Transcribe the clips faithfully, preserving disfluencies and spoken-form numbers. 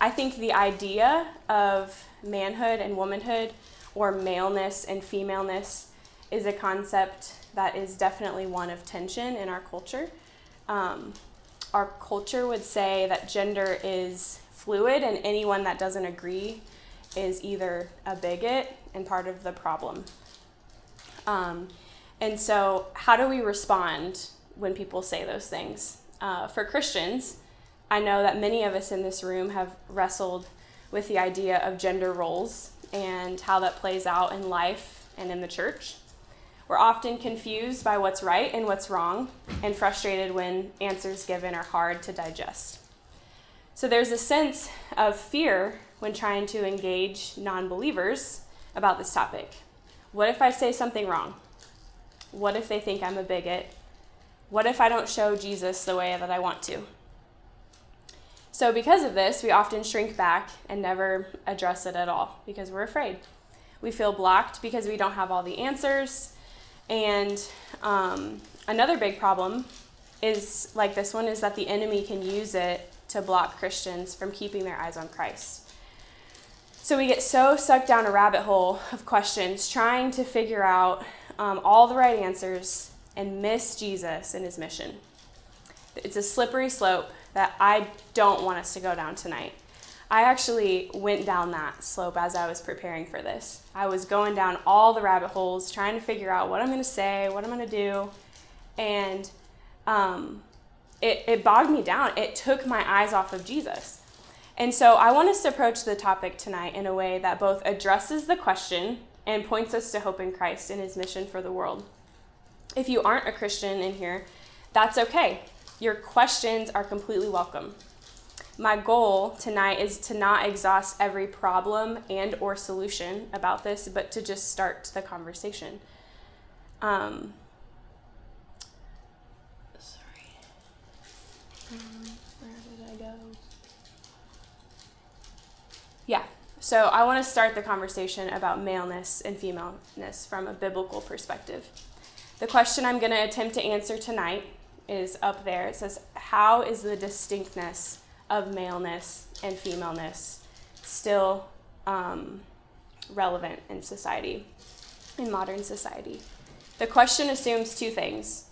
I think the idea of manhood and womanhood, or maleness and femaleness, is a concept that is definitely one of tension in our culture. Um, our culture would say that gender is fluid, and anyone that doesn't agree is either a bigot and part of the problem. Um, and so how do we respond when people say those things? Uh, for Christians, I know that many of us in this room have wrestled with the idea of gender roles and how that plays out in life and in the church. We're often confused by what's right and what's wrong, and frustrated when answers given are hard to digest. So there's a sense of fear when trying to engage non-believers about this topic. What if I say something wrong? What if they think I'm a bigot? What if I don't show Jesus the way that I want to? So because of this, we often shrink back and never address it at all because we're afraid. We feel blocked because we don't have all the answers. And um, another big problem is, like this one, is that the enemy can use it to block Christians from keeping their eyes on Christ. So we get so sucked down a rabbit hole of questions, trying to figure out um, all the right answers, and miss Jesus and his mission. It's a slippery slope that I don't want us to go down tonight. I actually went down that slope as I was preparing for this. I was going down all the rabbit holes, trying to figure out what I'm going to say, what I'm going to do, and um, it, it bogged me down. It took my eyes off of Jesus. And so I want us to approach the topic tonight in a way that both addresses the question and points us to hope in Christ and his mission for the world. If you aren't a Christian in here, that's okay. Your questions are completely welcome. My goal tonight is to not exhaust every problem and or solution about this, but to just start the conversation. Um, sorry. Um, where did I go? Yeah. So I want to start the conversation about maleness and femaleness from a biblical perspective. The question I'm going to attempt to answer tonight is up there. It says, how is the distinctness of maleness and femaleness still um, relevant in society, in modern society? The question assumes two things.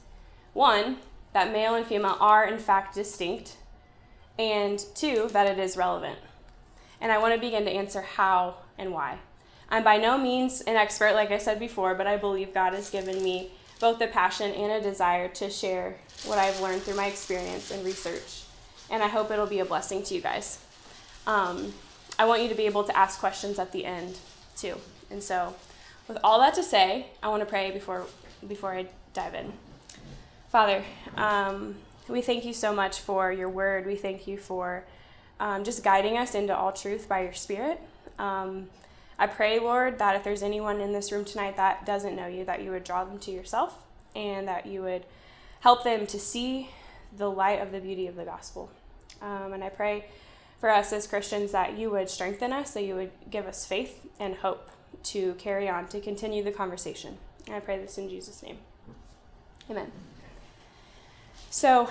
One, that male and female are in fact distinct, and two, that it is relevant. And I want to begin to answer how and why. I'm by no means an expert, like I said before, but I believe God has given me both a passion and a desire to share what I've learned through my experience and research. And I hope it'll be a blessing to you guys. Um, I want you to be able to ask questions at the end, too. And so, with all that to say, I want to pray before before I dive in. Father, um, we thank you so much for your word. We thank you for um, just guiding us into all truth by your Spirit. Um, I pray, Lord, that if there's anyone in this room tonight that doesn't know you, that you would draw them to yourself and that you would help them to see the light of the beauty of the gospel. Um, and I pray for us as Christians that you would strengthen us, that you would give us faith and hope to carry on, to continue the conversation. And I pray this in Jesus' name. Amen. So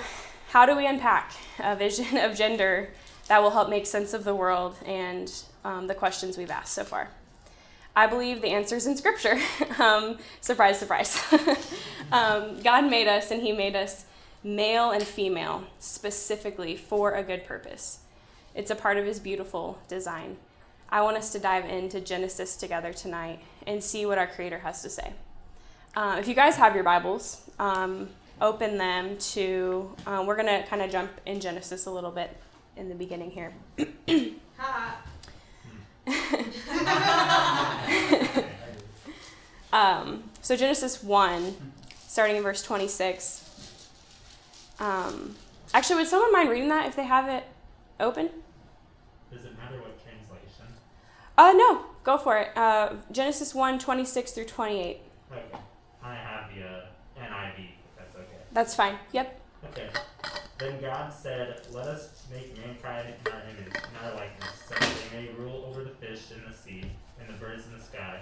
how do we unpack a vision of gender that will help make sense of the world and um, the questions we've asked so far? I believe the answer's in Scripture. um, surprise, surprise. um, God made us, and he made us male and female, specifically for a good purpose. It's a part of his beautiful design. I want us to dive into Genesis together tonight and see what our Creator has to say. Uh, if you guys have your Bibles, um, open them to, uh, we're going to kind of jump in Genesis a little bit in the beginning here. um, so Genesis one, starting in verse twenty-six. Um, actually, would someone mind reading that if they have it open? Does it matter what translation? Uh, no, go for it. Uh, Genesis one, twenty-six through twenty-eight. Okay. I have the uh, N I V, if that's okay. That's fine, yep. Okay. Then God said, let us make mankind in our image, in our likeness, so that they may rule over the fish in the sea, and the birds in the sky,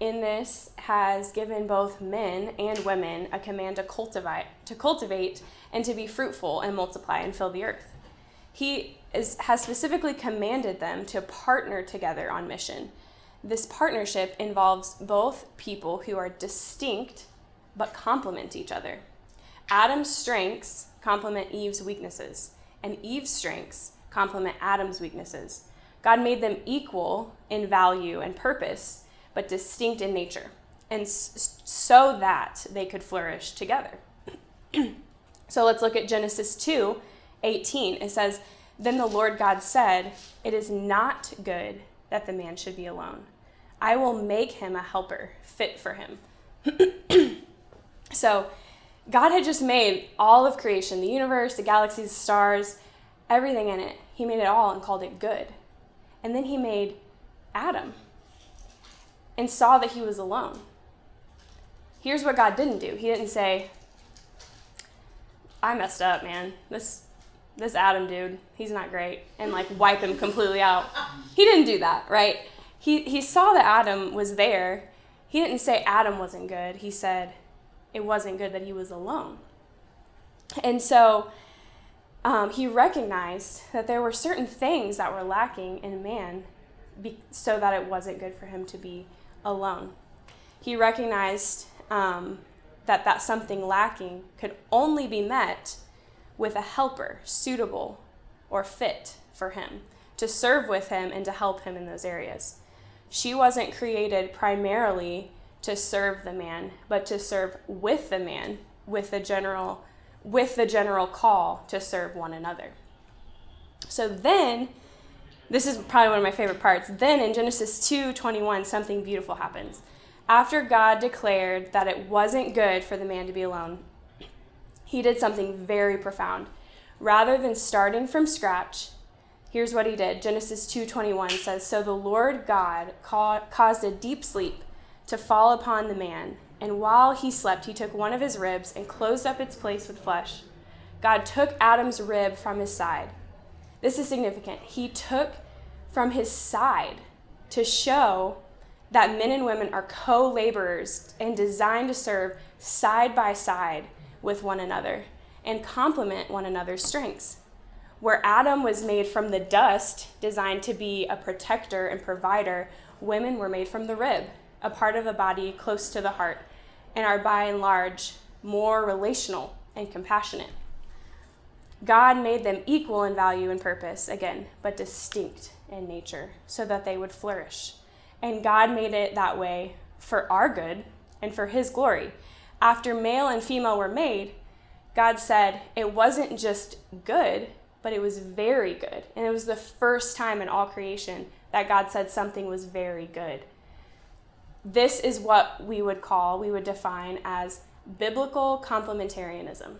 in this has given both men and women a command to cultivate, to cultivate and to be fruitful and multiply and fill the earth. He is, has specifically commanded them to partner together on mission. This partnership involves both people who are distinct but complement each other. Adam's strengths complement Eve's weaknesses, and Eve's strengths complement Adam's weaknesses. God made them equal in value and purpose, but distinct in nature, and s- so that they could flourish together. So let's look at Genesis two eighteen. It says, "Then the Lord God said, 'It is not good that the man should be alone. I will make him a helper fit for him.'" So God had just made all of creation, the universe, the galaxies, the stars, everything in it. He made it all and called it good. And then he made Adam and saw that he was alone. Here's what God didn't do. He didn't say, "I messed up, man. This this Adam dude, he's not great," and like wipe him completely out. He didn't do that, right? He he saw that Adam was there. He didn't say Adam wasn't good. He said it wasn't good that he was alone. And so um, he recognized that there were certain things that were lacking in man be- so that it wasn't good for him to be alone. He recognized um, that that something lacking could only be met with a helper suitable or fit for him, to serve with him and to help him in those areas. She wasn't created primarily to serve the man, but to serve with the man, with the general, with the general call to serve one another. So then, this is probably one of my favorite parts, then in Genesis two twenty-one, something beautiful happens. After God declared that it wasn't good for the man to be alone, he did something very profound. Rather than starting from scratch, here's what he did. Genesis two twenty-one says, "So the Lord God ca- caused a deep sleep to fall upon the man, and while he slept, he took one of his ribs and closed up its place with flesh. God took Adam's rib from his side." This is significant. He took from his side to show that men and women are co-laborers and designed to serve side by side with one another and complement one another's strengths. Where Adam was made from the dust, designed to be a protector and provider, women were made from the rib, a part of the body close to the heart, and are by and large more relational and compassionate. God made them equal in value and purpose, again, but distinct in nature, so that they would flourish. And God made it that way for our good and for his glory. After male and female were made, God said it wasn't just good, but it was very good. And it was the first time in all creation that God said something was very good. This is what we would call, we would define as biblical complementarianism.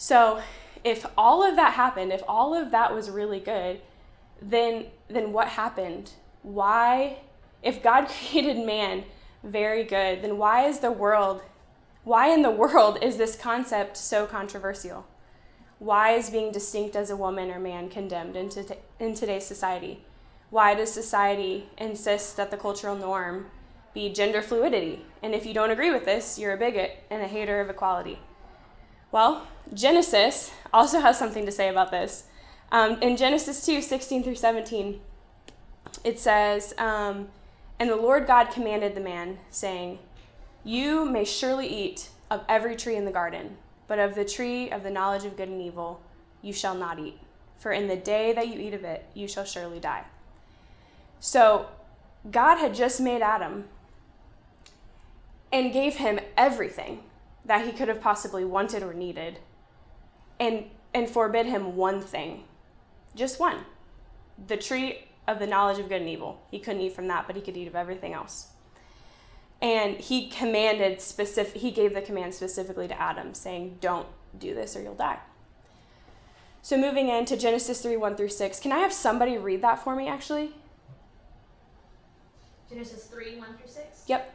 So if all of that happened, if all of that was really good, then then what happened? Why, if God created man very good, then why is the world, why in the world is this concept so controversial? Why is being distinct as a woman or man condemned in, to, in today's society? Why does society insist that the cultural norm be gender fluidity? And if you don't agree with this, you're a bigot and a hater of equality. Well, Genesis also has something to say about this. Um, in Genesis two sixteen through seventeen, it says, um, "And the Lord God commanded the man, saying, 'You may surely eat of every tree in the garden, but of the tree of the knowledge of good and evil you shall not eat, for in the day that you eat of it you shall surely die.'" So God had just made Adam and gave him everything that he could have possibly wanted or needed, and and forbid him one thing, just one, the tree of the knowledge of good and evil. He couldn't eat from that, but he could eat of everything else. And he commanded specific, he gave the command specifically to Adam, saying, "Don't do this or you'll die." So moving into Genesis three, one through six. Can I have somebody read that for me, actually? Genesis three, one through six? Yep.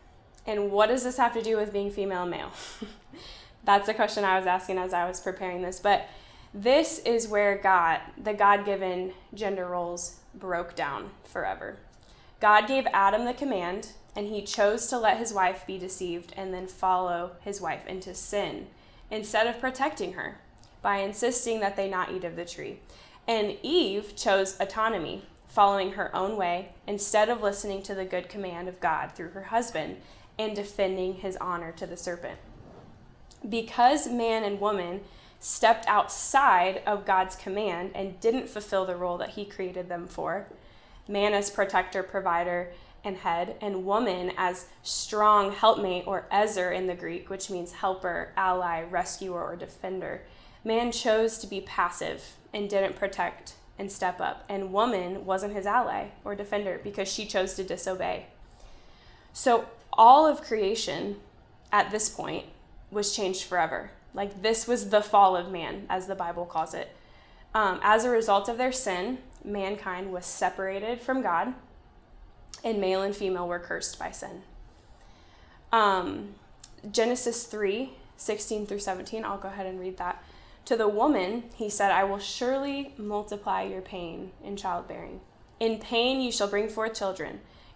And what does this have to do with being female and male? That's the question I was asking as I was preparing this. But this is where God, the God-given gender roles broke down forever. God gave Adam the command, and he chose to let his wife be deceived and then follow his wife into sin instead of protecting her by insisting that they not eat of the tree. And Eve chose autonomy, following her own way instead of listening to the good command of God through her husband and defending his honor to the serpent. Because man and woman stepped outside of God's command and didn't fulfill the role that he created them for, man as protector, provider, and head, and woman as strong helpmate, or ezer in the Greek, which means helper, ally, rescuer, or defender, man chose to be passive and didn't protect and step up, and woman wasn't his ally or defender because she chose to disobey. So all of creation at this point was changed forever. Like, this was the fall of man, as the Bible calls it. Um, as a result of their sin, mankind was separated from God, and male and female were cursed by sin. Um, Genesis three, sixteen through seventeen, I'll go ahead and read that. To the woman, he said, "I will surely multiply your pain in childbearing. In pain you shall bring forth children.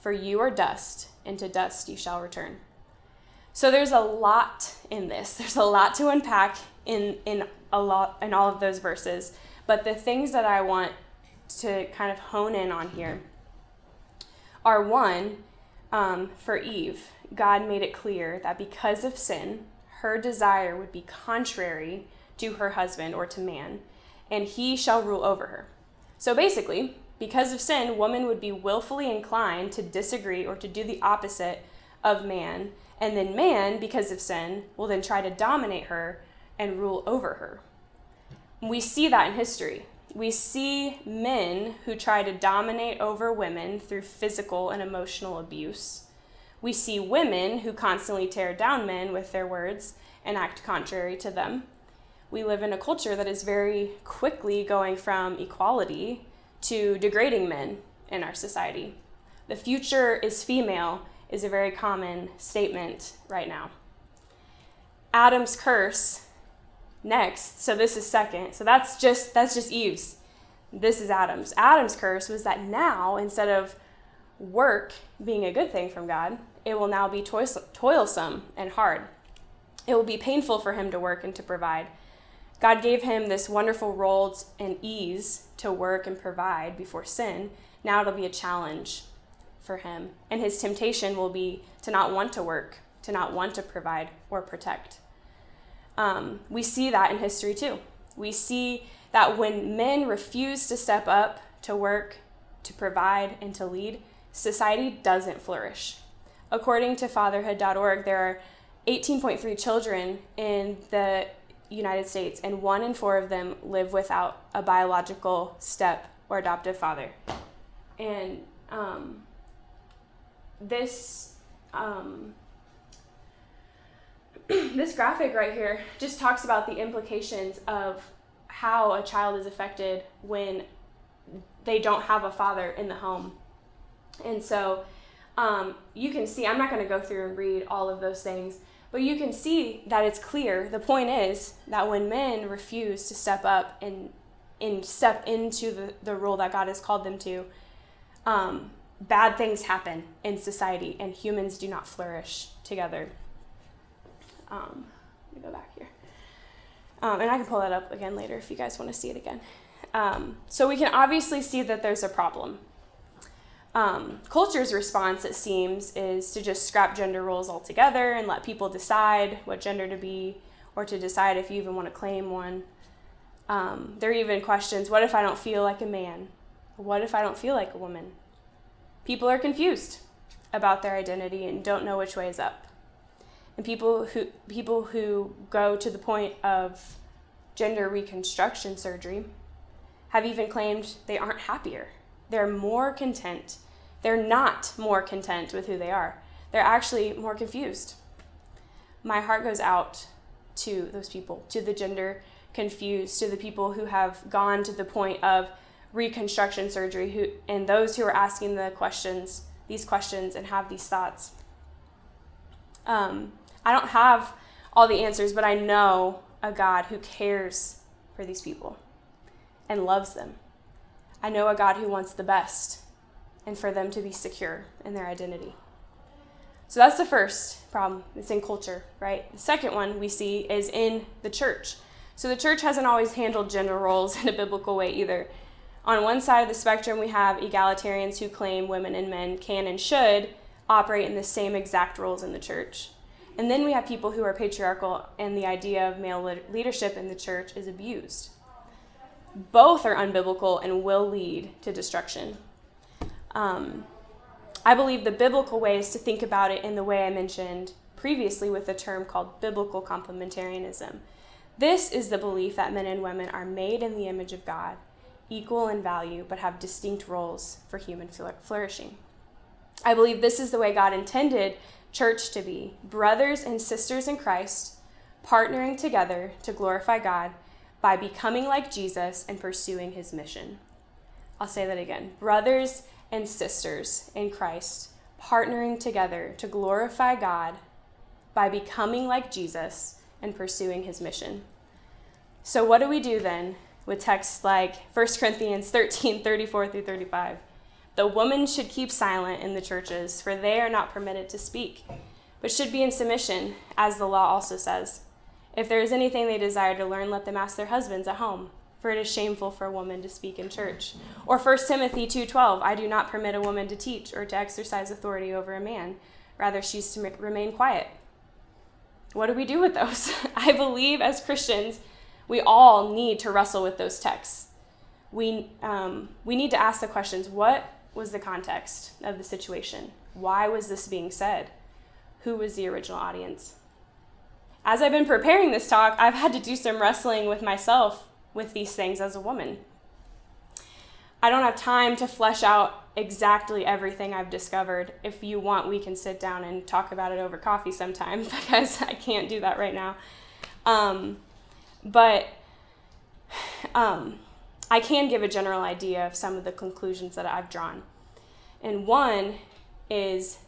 for you are dust, and to dust you shall return." So there's a lot in this. There's a lot to unpack in, in a lot in all of those verses. But the things that I want to kind of hone in on here are, one, um, for Eve, God made it clear that because of sin, her desire would be contrary to her husband or to man, and he shall rule over her. So basically, because of sin, woman would be willfully inclined to disagree or to do the opposite of man. And then man, because of sin, will then try to dominate her and rule over her. We see that in history. We see men who try to dominate over women through physical and emotional abuse. We see women who constantly tear down men with their words and act contrary to them. We live in a culture that is very quickly going from equality to degrading men in our society. "The future is female" is a very common statement right now. Adam's curse next, so this is second. So that's just that's just Eve's. This is Adam's. Adam's curse was that now, instead of work being a good thing from God, it will now be toilsome and hard. It will be painful for him to work and to provide. God gave him this wonderful role and ease to work and provide before sin. Now it'll be a challenge for him, and his temptation will be to not want to work, to not want to provide or protect. Um, we see that in history too. We see that when men refuse to step up, to work, to provide, and to lead, society doesn't flourish. According to fatherhood dot org, there are eighteen point three children in the United States, and one in four of them live without a biological step or adoptive father. And um, This, um, this graphic right here just talks about the implications of how a child is affected when they don't have a father in the home. And so um, you can see, I'm not going to go through and read all of those things, but you can see that it's clear. The point is that when men refuse to step up and, and step into the, the role that God has called them to, um, bad things happen in society and humans do not flourish together. Um, let me go back here. Um, and I can pull that up again later if you guys want to see it again. Um, so we can obviously see that there's a problem. Um, culture's response, it seems, is to just scrap gender roles altogether and let people decide what gender to be or to decide if you even want to claim one. Um, there are even questions, what if I don't feel like a man? What if I don't feel like a woman? People are confused about their identity and don't know which way is up. And people who people who go to the point of gender reconstruction surgery have even claimed they aren't happier. They're more content. They're not more content with who they are. They're actually more confused. My heart goes out to those people, to the gender confused, to the people who have gone to the point of reconstruction surgery, who and those who are asking the questions, these questions, and have these thoughts. Um, I don't have all the answers, but I know a God who cares for these people and loves them. I know a God who wants the best and for them to be secure in their identity. So that's the first problem. It's in culture, right? The second one we see is in the church. So the church hasn't always handled gender roles in a biblical way either. On one side of the spectrum, we have egalitarians who claim women and men can and should operate in the same exact roles in the church. And then we have people who are patriarchal, and the idea of male le- leadership in the church is abused. Both are unbiblical and will lead to destruction. Um, I believe the biblical way is to think about it in the way I mentioned previously with the term called biblical complementarianism. This is the belief that men and women are made in the image of God, equal in value, but have distinct roles for human flourishing. I believe this is the way God intended church to be, brothers and sisters in Christ, partnering together to glorify God by becoming like Jesus and pursuing his mission. I'll say that again. Brothers and sisters in Christ, partnering together to glorify God by becoming like Jesus and pursuing his mission. So what do we do then with texts like First Corinthians thirteen, thirty-four through thirty-five? The women should keep silent in the churches, for they are not permitted to speak, but should be in submission, as the law also says. If there is anything they desire to learn, let them ask their husbands at home, for it is shameful for a woman to speak in church. Or First Timothy two twelve, I do not permit a woman to teach or to exercise authority over a man. Rather, she's to remain quiet. What do we do with those? I believe as Christians, we all need to wrestle with those texts. We, um, we need to ask the questions, what was the context of the situation? Why was this being said? Who was the original audience? As I've been preparing this talk, I've had to do some wrestling with myself with these things as a woman. I don't have time to flesh out exactly everything I've discovered. If you want, we can sit down and talk about it over coffee sometime, because I can't do that right now. Um, but um, I can give a general idea of some of the conclusions that I've drawn. And one is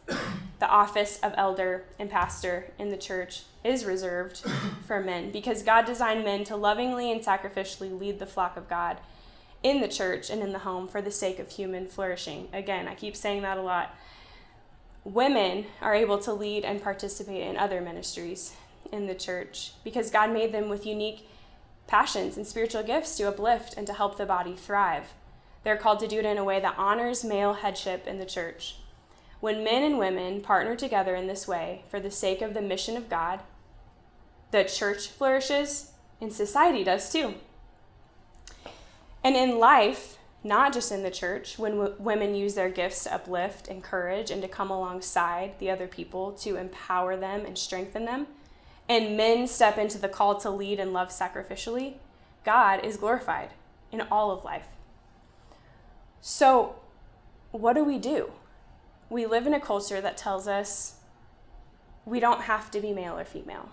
the office of elder and pastor in the church is reserved for men, because God designed men to lovingly and sacrificially lead the flock of God in the church and in the home for the sake of human flourishing. Again, I keep saying that a lot. Women are able to lead and participate in other ministries in the church because God made them with unique passions and spiritual gifts to uplift and to help the body thrive. They're called to do it in a way that honors male headship in the church. When men and women partner together in this way for the sake of the mission of God, the church flourishes and society does too. And in life, not just in the church, when w- women use their gifts to uplift, encourage, and to come alongside the other people to empower them and strengthen them, and men step into the call to lead and love sacrificially, God is glorified in all of life. So what do we do? We live in a culture that tells us we don't have to be male or female.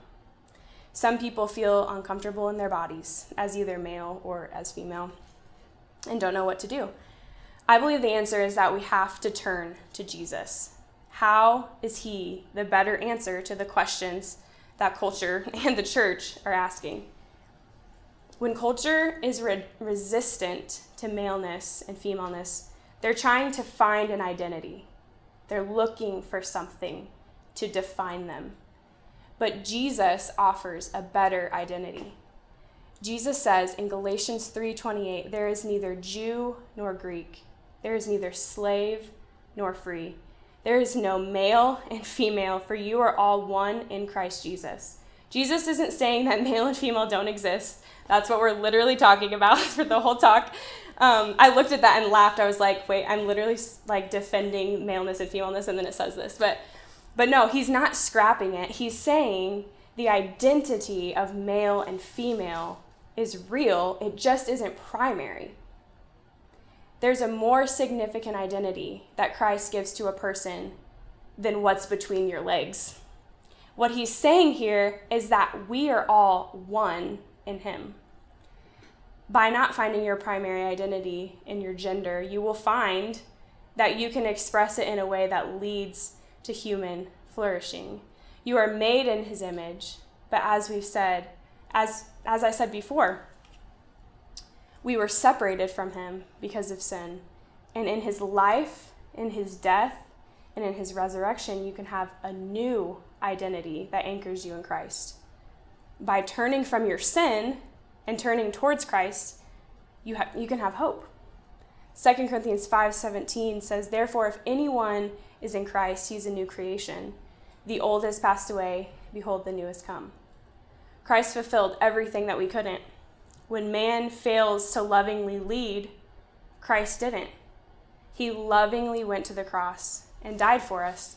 Some people feel uncomfortable in their bodies as either male or as female and don't know what to do. I believe the answer is that we have to turn to Jesus. How is he the better answer to the questions that culture and the church are asking? When culture is re- resistant to maleness and femaleness, they're trying to find an identity. They're looking for something to define them. But Jesus offers a better identity. Jesus says in Galatians three twenty-eight, there is neither Jew nor Greek. There is neither slave nor free. There is no male and female, for you are all one in Christ Jesus. Jesus isn't saying that male and female don't exist. That's what we're literally talking about for the whole talk. Um, I looked at that and laughed. I was like, wait, I'm literally like defending maleness and femaleness, and then it says this. But But no, he's not scrapping it. He's saying the identity of male and female is real. It just isn't primary. There's a more significant identity that Christ gives to a person than what's between your legs. What he's saying here is that we are all one in him. By not finding your primary identity in your gender, you will find that you can express it in a way that leads to human flourishing. You are made in his image, but as we've said, as as I said before, we were separated from him because of sin. And in his life, in his death, and in his resurrection, you can have a new identity that anchors you in Christ. By turning from your sin and turning towards Christ, you ha- you can have hope. Second Corinthians five seventeen says, therefore, if anyone is in Christ, he's a new creation. The old has passed away. Behold, the new has come. Christ fulfilled everything that we couldn't. When man fails to lovingly lead, Christ didn't. He lovingly went to the cross and died for us.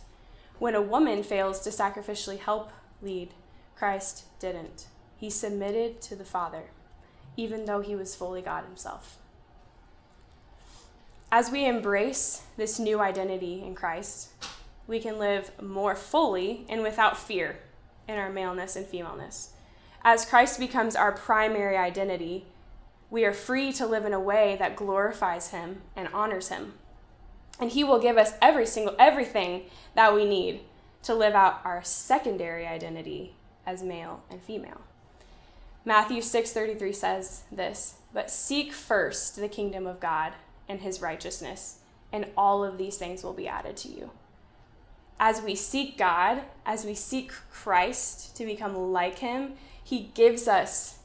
When a woman fails to sacrificially help lead, Christ didn't. He submitted to the Father, even though he was fully God himself. As we embrace this new identity in Christ, we can live more fully and without fear in our maleness and femaleness. As Christ becomes our primary identity, we are free to live in a way that glorifies him and honors him. And he will give us every single everything that we need to live out our secondary identity as male and female. Matthew six thirty-three says this, but seek first the kingdom of God and his righteousness, and all of these things will be added to you. As we seek God, as we seek Christ to become like him, he gives us,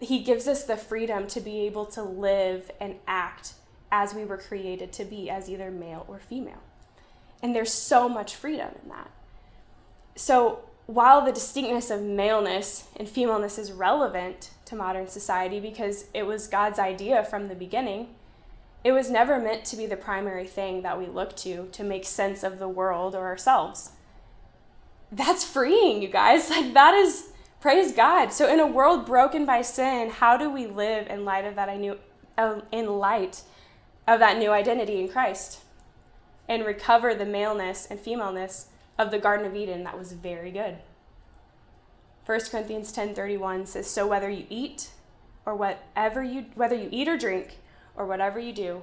he gives us the freedom to be able to live and act as we were created to be, as either male or female. And there's so much freedom in that. So while the distinctness of maleness and femaleness is relevant to modern society because it was God's idea from the beginning, it was never meant to be the primary thing that we look to to make sense of the world or ourselves. That's freeing, you guys. Like, that is, praise God. So in a world broken by sin, how do we live in light of that I knew, in light of that new identity in Christ and recover the maleness and femaleness of the Garden of Eden that was very good? First Corinthians ten thirty-one says, so whether you eat or whatever you whether you eat or drink, or whatever you do,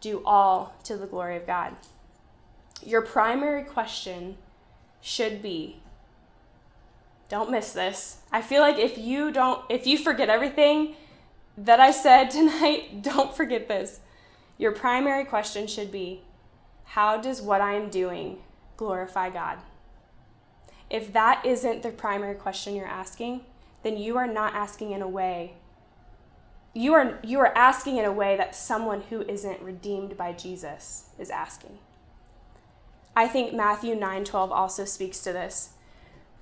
do all to the glory of God. Your primary question should be, don't miss this. I feel like if you don't, if you forget everything that I said tonight, don't forget this. Your primary question should be, how does what I am doing glorify God? If that isn't the primary question you're asking, then you are not asking in a way You are you are asking in a way that someone who isn't redeemed by Jesus is asking. I think Matthew nine twelve also speaks to this.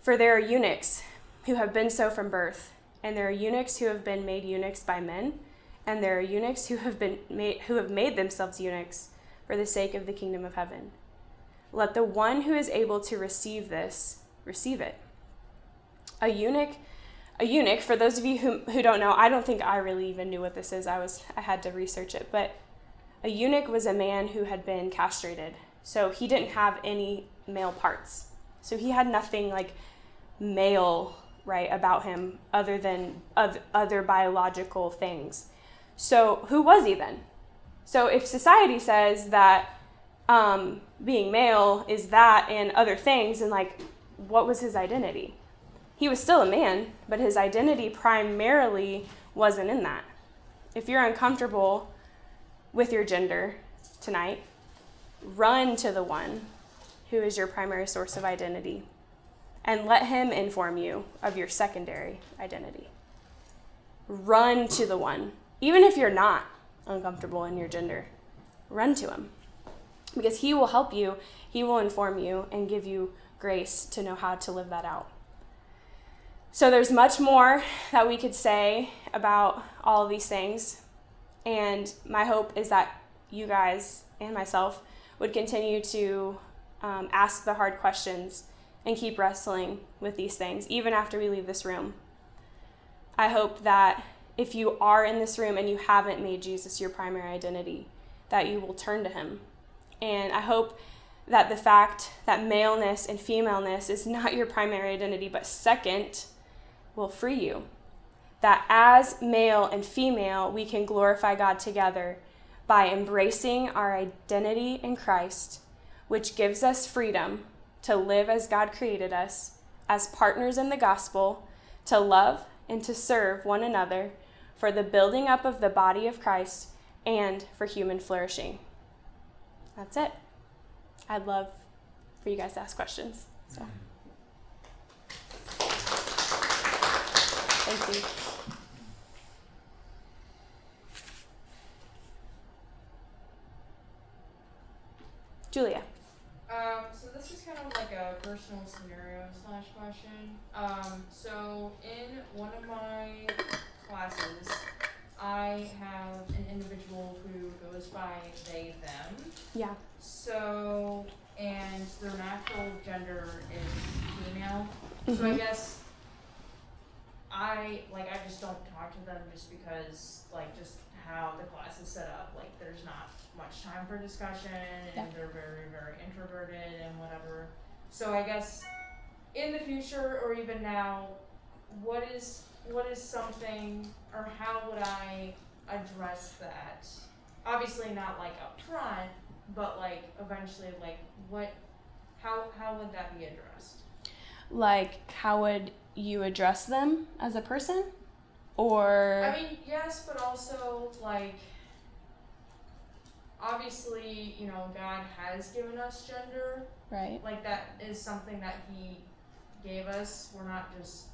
For there are eunuchs who have been so from birth, and there are eunuchs who have been made eunuchs by men, and there are eunuchs who have been made, who have made themselves eunuchs for the sake of the kingdom of heaven. Let the one who is able to receive this receive it. A eunuch A eunuch, for those of you who, who don't know, I don't think I really even knew what this is. I was I had to research it. But a eunuch was a man who had been castrated. So he didn't have any male parts. So he had nothing like male right, about him other than of other biological things. So who was he then? So if society says that um, being male is that and other things, and like, what was his identity? He was still a man, but his identity primarily wasn't in that. If you're uncomfortable with your gender tonight, run to the one who is your primary source of identity and let him inform you of your secondary identity. Run to the one. Even if you're not uncomfortable in your gender, run to him because he will help you, he will inform you, and give you grace to know how to live that out. So there's much more that we could say about all of these things, and my hope is that you guys and myself would continue to um, ask the hard questions and keep wrestling with these things, even after we leave this room. I hope that if you are in this room and you haven't made Jesus your primary identity, that you will turn to him. And I hope that the fact that maleness and femaleness is not your primary identity, but second, will free you. That as male and female, we can glorify God together by embracing our identity in Christ, which gives us freedom to live as God created us, as partners in the gospel, to love and to serve one another, for the building up of the body of Christ, and for human flourishing. That's it. I'd love for you guys to ask questions. So, thank you. Julia. Um, so this is kind of like a personal scenario slash question. Um, so in one of my classes, I have an individual who goes by they, them. Yeah. So, and their natural gender is female. Mm-hmm. So I guess I, like, I just don't talk to them just because, like, just how the class is set up. Like, there's not much time for discussion, and yeah. They're very, very introverted and whatever. So I guess in the future or even now, what is... What is something, or how would I address that? Obviously not like up front, but like eventually, like what, how how would that be addressed? Like how would you address them as a person? Or? I mean, yes, but also like, obviously, you know, God has given us gender. Right. Like that is something that he gave us. We're not just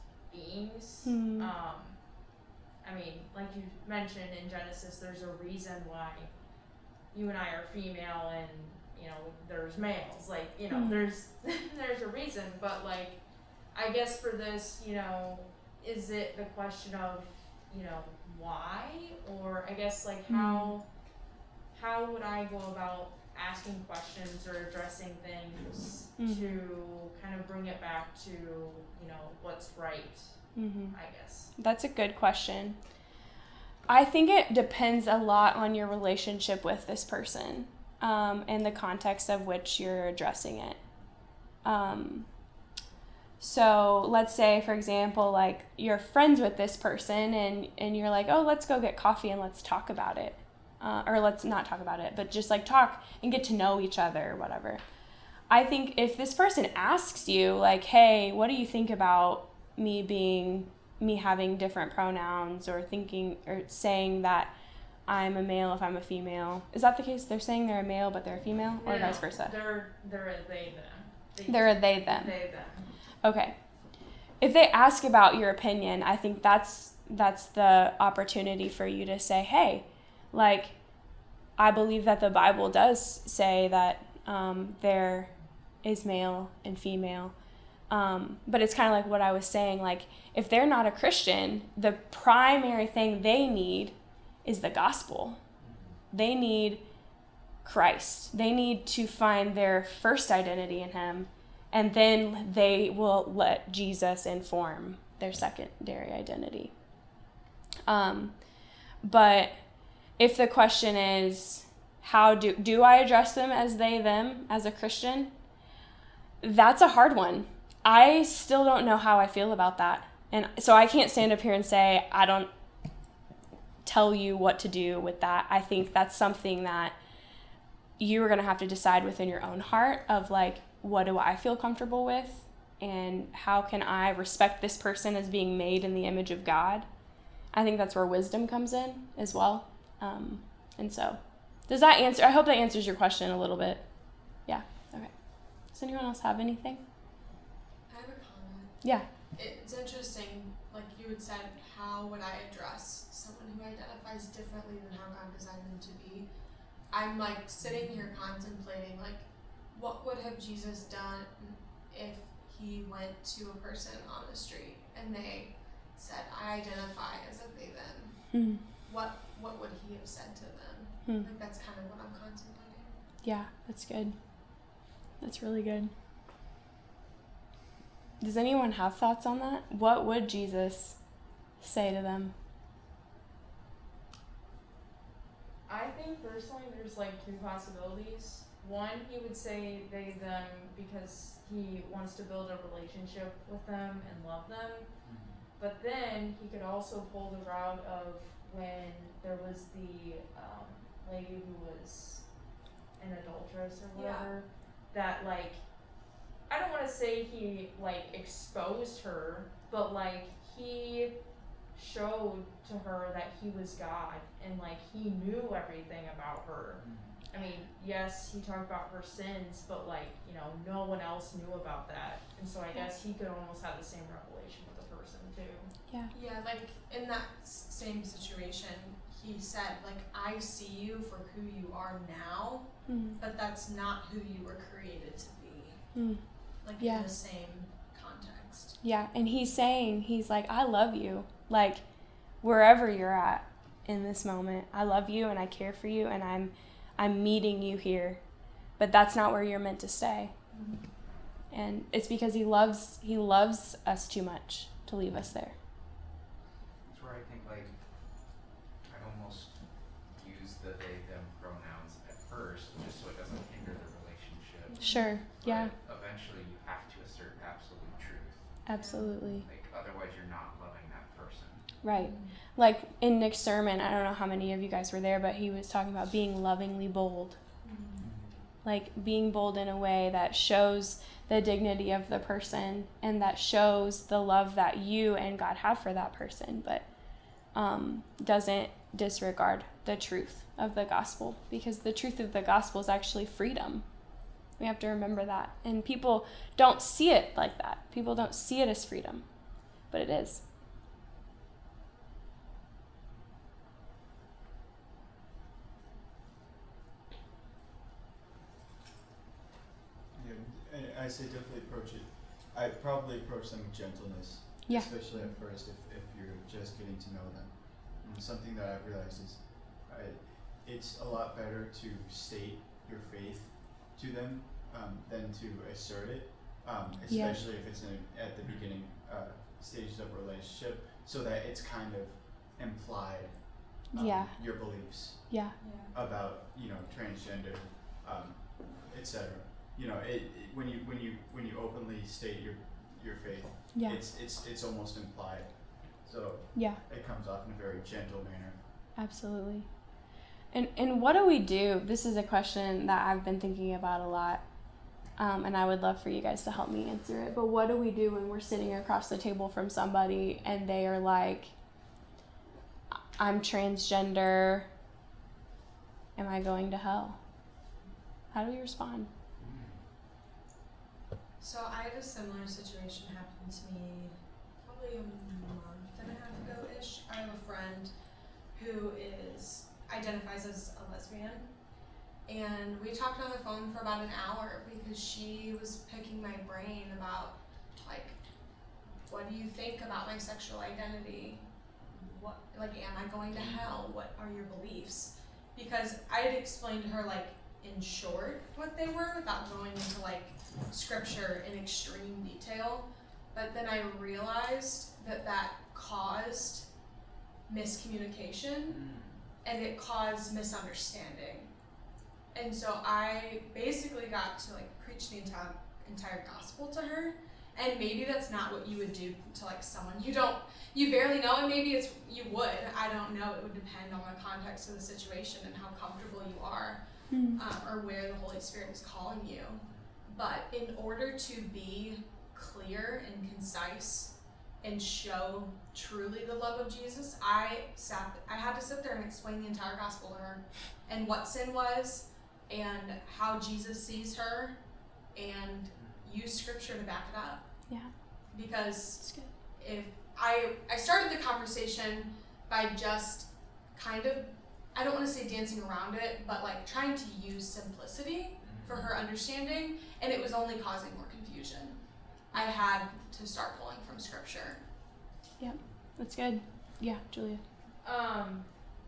beings. Mm. Um, I mean, like you mentioned in Genesis, there's a reason why you and I are female and, you know, there's males. Like, you know, mm. there's there's a reason. But, like, I guess for this, you know, is it the question of, you know, why? Or I guess, like, how mm. how would I go about asking questions or addressing things mm-hmm. to kind of bring it back to, you know, what's right, mm-hmm. I guess. That's a good question. I think it depends a lot on your relationship with this person um, and the context of which you're addressing it. Um, so let's say, for example, like you're friends with this person and, and you're like, oh, let's go get coffee and let's talk about it. Uh, or let's not talk about it, but just like talk and get to know each other or whatever. I think if this person asks you like, hey, what do you think about me being, me having different pronouns or thinking or saying that I'm a male if I'm a female? Is that the case? They're saying they're a male, but they're a female or no, vice versa? They're, they're a they, them. They, they're a they, them. They, them. Okay. If they ask about your opinion, I think that's that's the opportunity for you to say, hey, like, I believe that the Bible does say that um, there is male and female. Um, but it's kind of like what I was saying. Like, if they're not a Christian, the primary thing they need is the gospel. They need Christ. They need to find their first identity in him. And then they will let Jesus inform their secondary identity. Um, but... If the question is, how do do I address them as they, them, as a Christian? That's a hard one. I still don't know how I feel about that. And so I can't stand up here and say, I don't tell you what to do with that. I think that's something that you are going to have to decide within your own heart of, like, what do I feel comfortable with? And how can I respect this person as being made in the image of God? I think that's where wisdom comes in as well. Um, and so does that answer? I hope that answers your question a little bit. Yeah. Okay. Does anyone else have anything? I have a comment. Yeah. It's interesting, like you had said, how would I address someone who identifies differently than how God designed them to be? I'm like sitting here contemplating, like, what would have Jesus done if he went to a person on the street and they said, I identify as a they them? Mm. What what would he have said to them? Mm. Like, that's kind of what I'm contemplating. Yeah, that's good. That's really good. Does anyone have thoughts on that? What would Jesus say to them? I think personally there's like three possibilities. One, he would say they, them, because he wants to build a relationship with them and love them. Mm-hmm. But then he could also pull the route of when there was the um, lady who was an adulteress or whatever, yeah. that like, I don't want to say he, like, exposed her, but, like, he showed to her that he was God, and, like, he knew everything about her. I mean, yes, he talked about her sins, but, like, you know, no one else knew about that. And so I guess he could almost have the same revelation with the person, too. Yeah. Yeah, like, in that same situation, he said, like, I see you for who you are now, mm-hmm. but that's not who you were created to be. Mm. Like, yeah. in the same context. Yeah, and he's saying, he's like, I love you. Like, wherever you're at in this moment, I love you and I care for you and I'm I'm meeting you here. But that's not where you're meant to stay. Mm-hmm. And it's because he loves he loves us too much to leave us there. That's where I think, like, I almost use the they, them pronouns at first just so it doesn't hinder the relationship. Sure, but yeah. eventually you have to assert absolute truth. Absolutely. Like, otherwise you're not loving that person. Right. Like in Nick's sermon, I don't know how many of you guys were there, but he was talking about being lovingly bold. Mm-hmm. Like being bold in a way that shows the dignity of the person and that shows the love that you and God have for that person, but um, doesn't disregard the truth of the gospel, because the truth of the gospel is actually freedom. We have to remember that. And people don't see it like that. People don't see it as freedom, but it is. Yeah, I say definitely approach it. I probably approach them with gentleness, yeah. especially at first if, if you're just getting to know them. And something that I've realized is I, it's a lot better to state your faith to them um, than to assert it, um, especially yeah. if it's in, at the beginning uh, stages of a relationship, so that it's kind of implied um, yeah. your beliefs yeah. Yeah. about, you know, transgender, um, et cetera. You know, it, it, when you when you when you openly state your your faith, yeah. it's it's it's almost implied, so yeah. it comes off in a very gentle manner. Absolutely. And and what do we do? This is a question that I've been thinking about a lot, um, and I would love for you guys to help me answer it. But what do we do when we're sitting across the table from somebody and they are like, I'm transgender, am I going to hell? How do we respond? So I had a similar situation happen to me probably a month and a half ago-ish. I have a friend who is... identifies as a lesbian, and we talked on the phone for about an hour because she was picking my brain about, like, what do you think about my sexual identity? What, like, am I going to hell? What are your beliefs? Because I had explained to her, like, in short what they were without going into, like, scripture in extreme detail, but then I realized that that caused miscommunication. Mm. And it caused misunderstanding. And so I basically got to, like, preach the entire, entire gospel to her, And maybe that's not what you would do to like someone you don't, you barely know, and maybe it's, you would, I don't know, it would depend on the context of the situation and how comfortable you are, mm. um, or where the Holy Spirit is calling you. But in order to be clear and concise and show truly the love of Jesus, I sat, I had to sit there and explain the entire gospel to her, and what sin was, and how Jesus sees her, and use scripture to back it up. Yeah. Because if I I started the conversation by just kind of, I don't want to say dancing around it, but like trying to use simplicity for her understanding, and it was only causing more confusion. I had to start pulling from scripture. Yeah, that's good. Yeah, Julia. Um,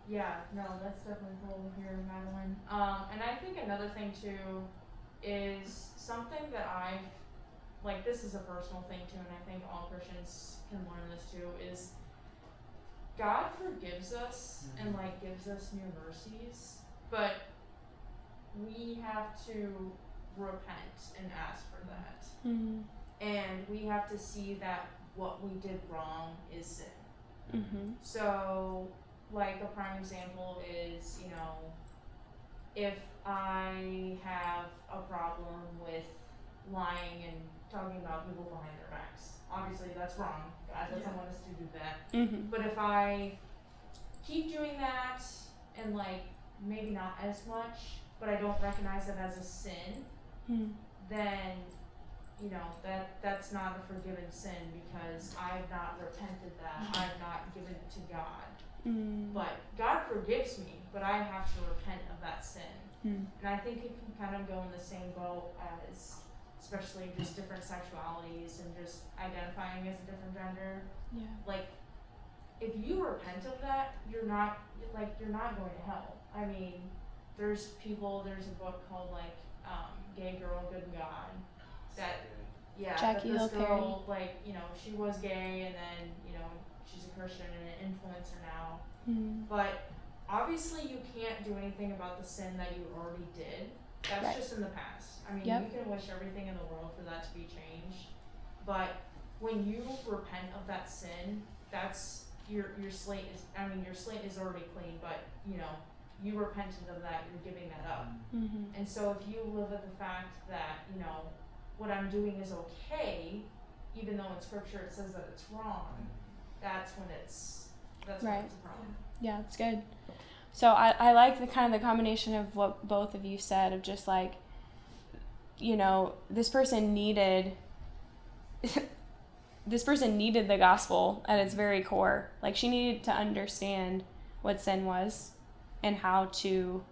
yeah, no, that's definitely cool here, Madeline. Um, and I think another thing too is something that I've, like, this is a personal thing too, and I think all Christians can learn this too, is God forgives us and like gives us new mercies, but we have to repent and ask for that. Mm-hmm. And we have to see that what we did wrong is sin. Mm-hmm. So, like, a prime example is, you know, if I have a problem with lying and talking about people behind their backs, obviously that's wrong. God doesn't yeah. want us to do that. Mm-hmm. But if I keep doing that and, like, maybe not as much, but I don't recognize it as a sin, mm. then, you know, that that's not a forgiven sin because I've not repented that. I've not given it to God. Mm. But God forgives me, but I have to repent of that sin. Mm. And I think it can kind of go in the same boat as, especially just different sexualities and just identifying as a different gender. Yeah. Like, if you repent of that, you're not, like, you're not going to hell. I mean, there's people, there's a book called, like, um, Gay Girl, Good God. That, yeah, Jackie Hill Perry. This girl, like, you know, she was gay, and then, you know, she's a Christian and an influencer now. Mm-hmm. But obviously you can't do anything about the sin that you already did. That's right. Just in the past. I mean, yep. You can wish everything in the world for that to be changed. But when you repent of that sin, that's, your your slate is, I mean, your slate is already clean, but, you know, you repented of that, you're giving that up. Mm-hmm. And so if you live with the fact that, you know, what I'm doing is okay, even though in scripture it says that it's wrong, that's when it's, that's right. when it's a problem. Yeah, it's good. So I, I like the kind of the combination of what both of you said of just like, you know, this person needed, this person needed the gospel at its very core. Like, she needed to understand what sin was and how to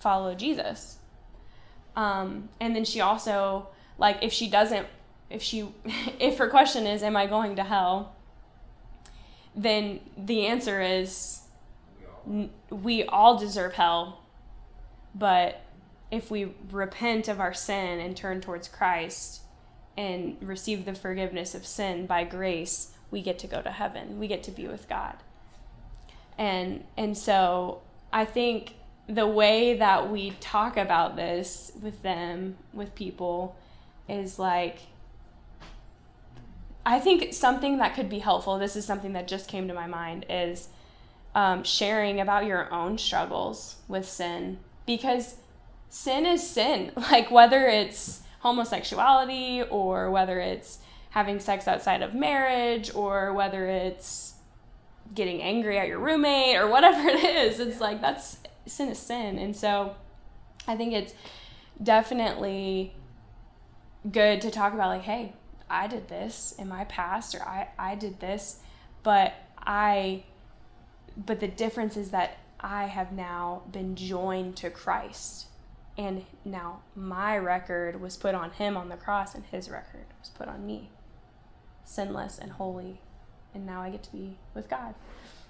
follow Jesus. Um, and then she also, like, if she doesn't, if she, if her question is, am I going to hell? Then the answer is, n- we all deserve hell. But if we repent of our sin and turn towards Christ and receive the forgiveness of sin by grace, we get to go to heaven. We get to be with God. And, and so I think the way that we talk about this with them, with people, is like, I think something that could be helpful, this is something that just came to my mind, is um, sharing about your own struggles with sin. Because sin is sin. Like, whether it's homosexuality or whether it's having sex outside of marriage or whether it's getting angry at your roommate or whatever it is, it's like, that's, sin is sin. And so I think it's definitely good to talk about, like, hey, I did this in my past, or I, I did this, but I, but the difference is that I have now been joined to Christ, and now my record was put on him on the cross, and his record was put on me, sinless and holy, and now I get to be with God.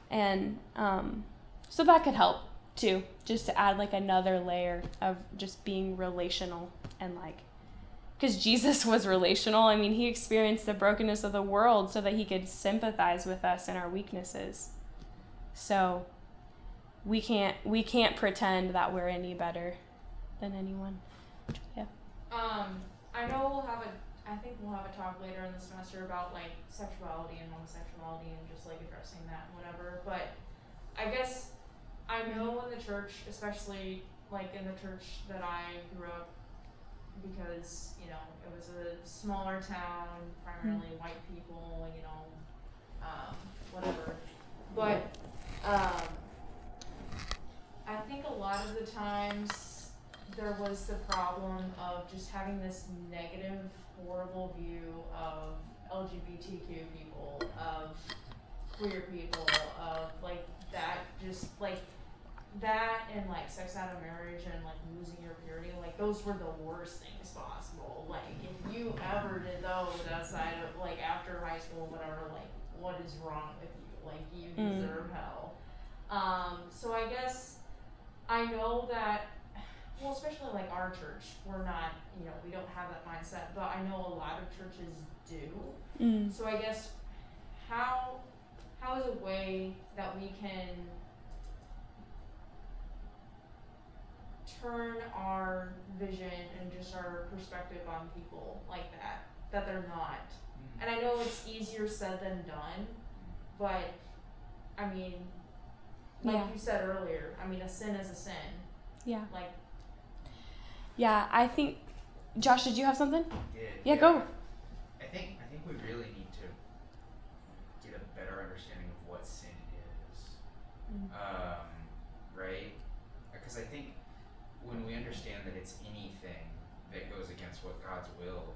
And um, so that could help too, just to add like another layer of just being relational, and like, because Jesus was relational. I mean, he experienced the brokenness of the world so that he could sympathize with us in our weaknesses. So we can't we can't pretend that we're any better than anyone. Yeah. Um, I know we'll have a I think we'll have a talk later in the semester about like sexuality and homosexuality and just like addressing that and whatever. But I guess I know in the church, especially like in the church that I grew up, because, you know, it was a smaller town, primarily mm-hmm. white people, you know, um, whatever. But um, I think a lot of the times there was the problem of just having this negative, horrible view of L G B T Q people, of queer people, of like that, just like that, and like sex out of marriage and like losing your purity, like those were the worst things possible. Like if you ever did those outside of like after high school, whatever, like what is wrong with you? Like you deserve mm. hell. Um, so I guess I know that, well, especially like our church, we're not, you know, we don't have that mindset, but I know a lot of churches do. Mm. So I guess how how is a way that we can turn our vision and just our perspective on people like that, that they're not. Mm. And I know it's easier said than done, but I mean, like yeah. you said earlier, I mean, a sin is a sin. Yeah. Like. Yeah, I think, Josh, did you have something? I did. Yeah, yeah, go. I think I think we really need to get a better understanding of what sin is, mm. um, right? Because I think when we understand that it's anything that goes against what God's will,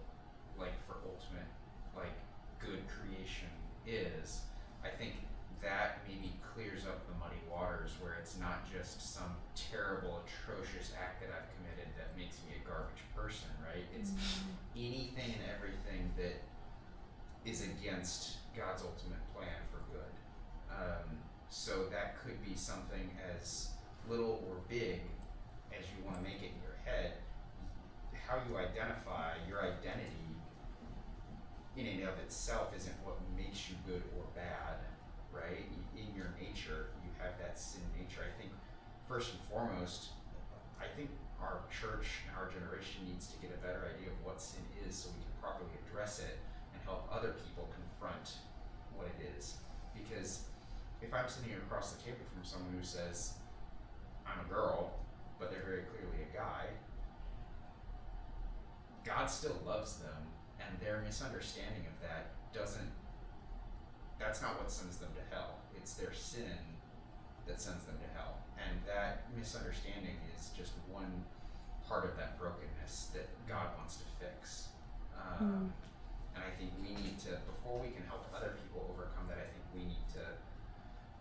like for ultimate, like good creation is, I think that maybe clears up the muddy waters where it's not just some terrible, atrocious act that I've committed that makes me a garbage person, right? It's anything and everything that is against God's ultimate plan for good. Um, so that could be something as little or big as you want to make it in your head. How you identify your identity in and of itself isn't what makes you good or bad, right? In your nature, you have that sin nature. I think first and foremost, I think our church and our generation needs to get a better idea of what sin is so we can properly address it and help other people confront what it is. Because if I'm sitting across the table from someone who says, I'm a girl, but they're very clearly a guy, God still loves them, and their misunderstanding of that doesn't, that's not what sends them to hell. It's their sin that sends them to hell. And that misunderstanding is just one part of that brokenness that God wants to fix. Um, mm. And I think we need to, before we can help other people overcome that, I think we need to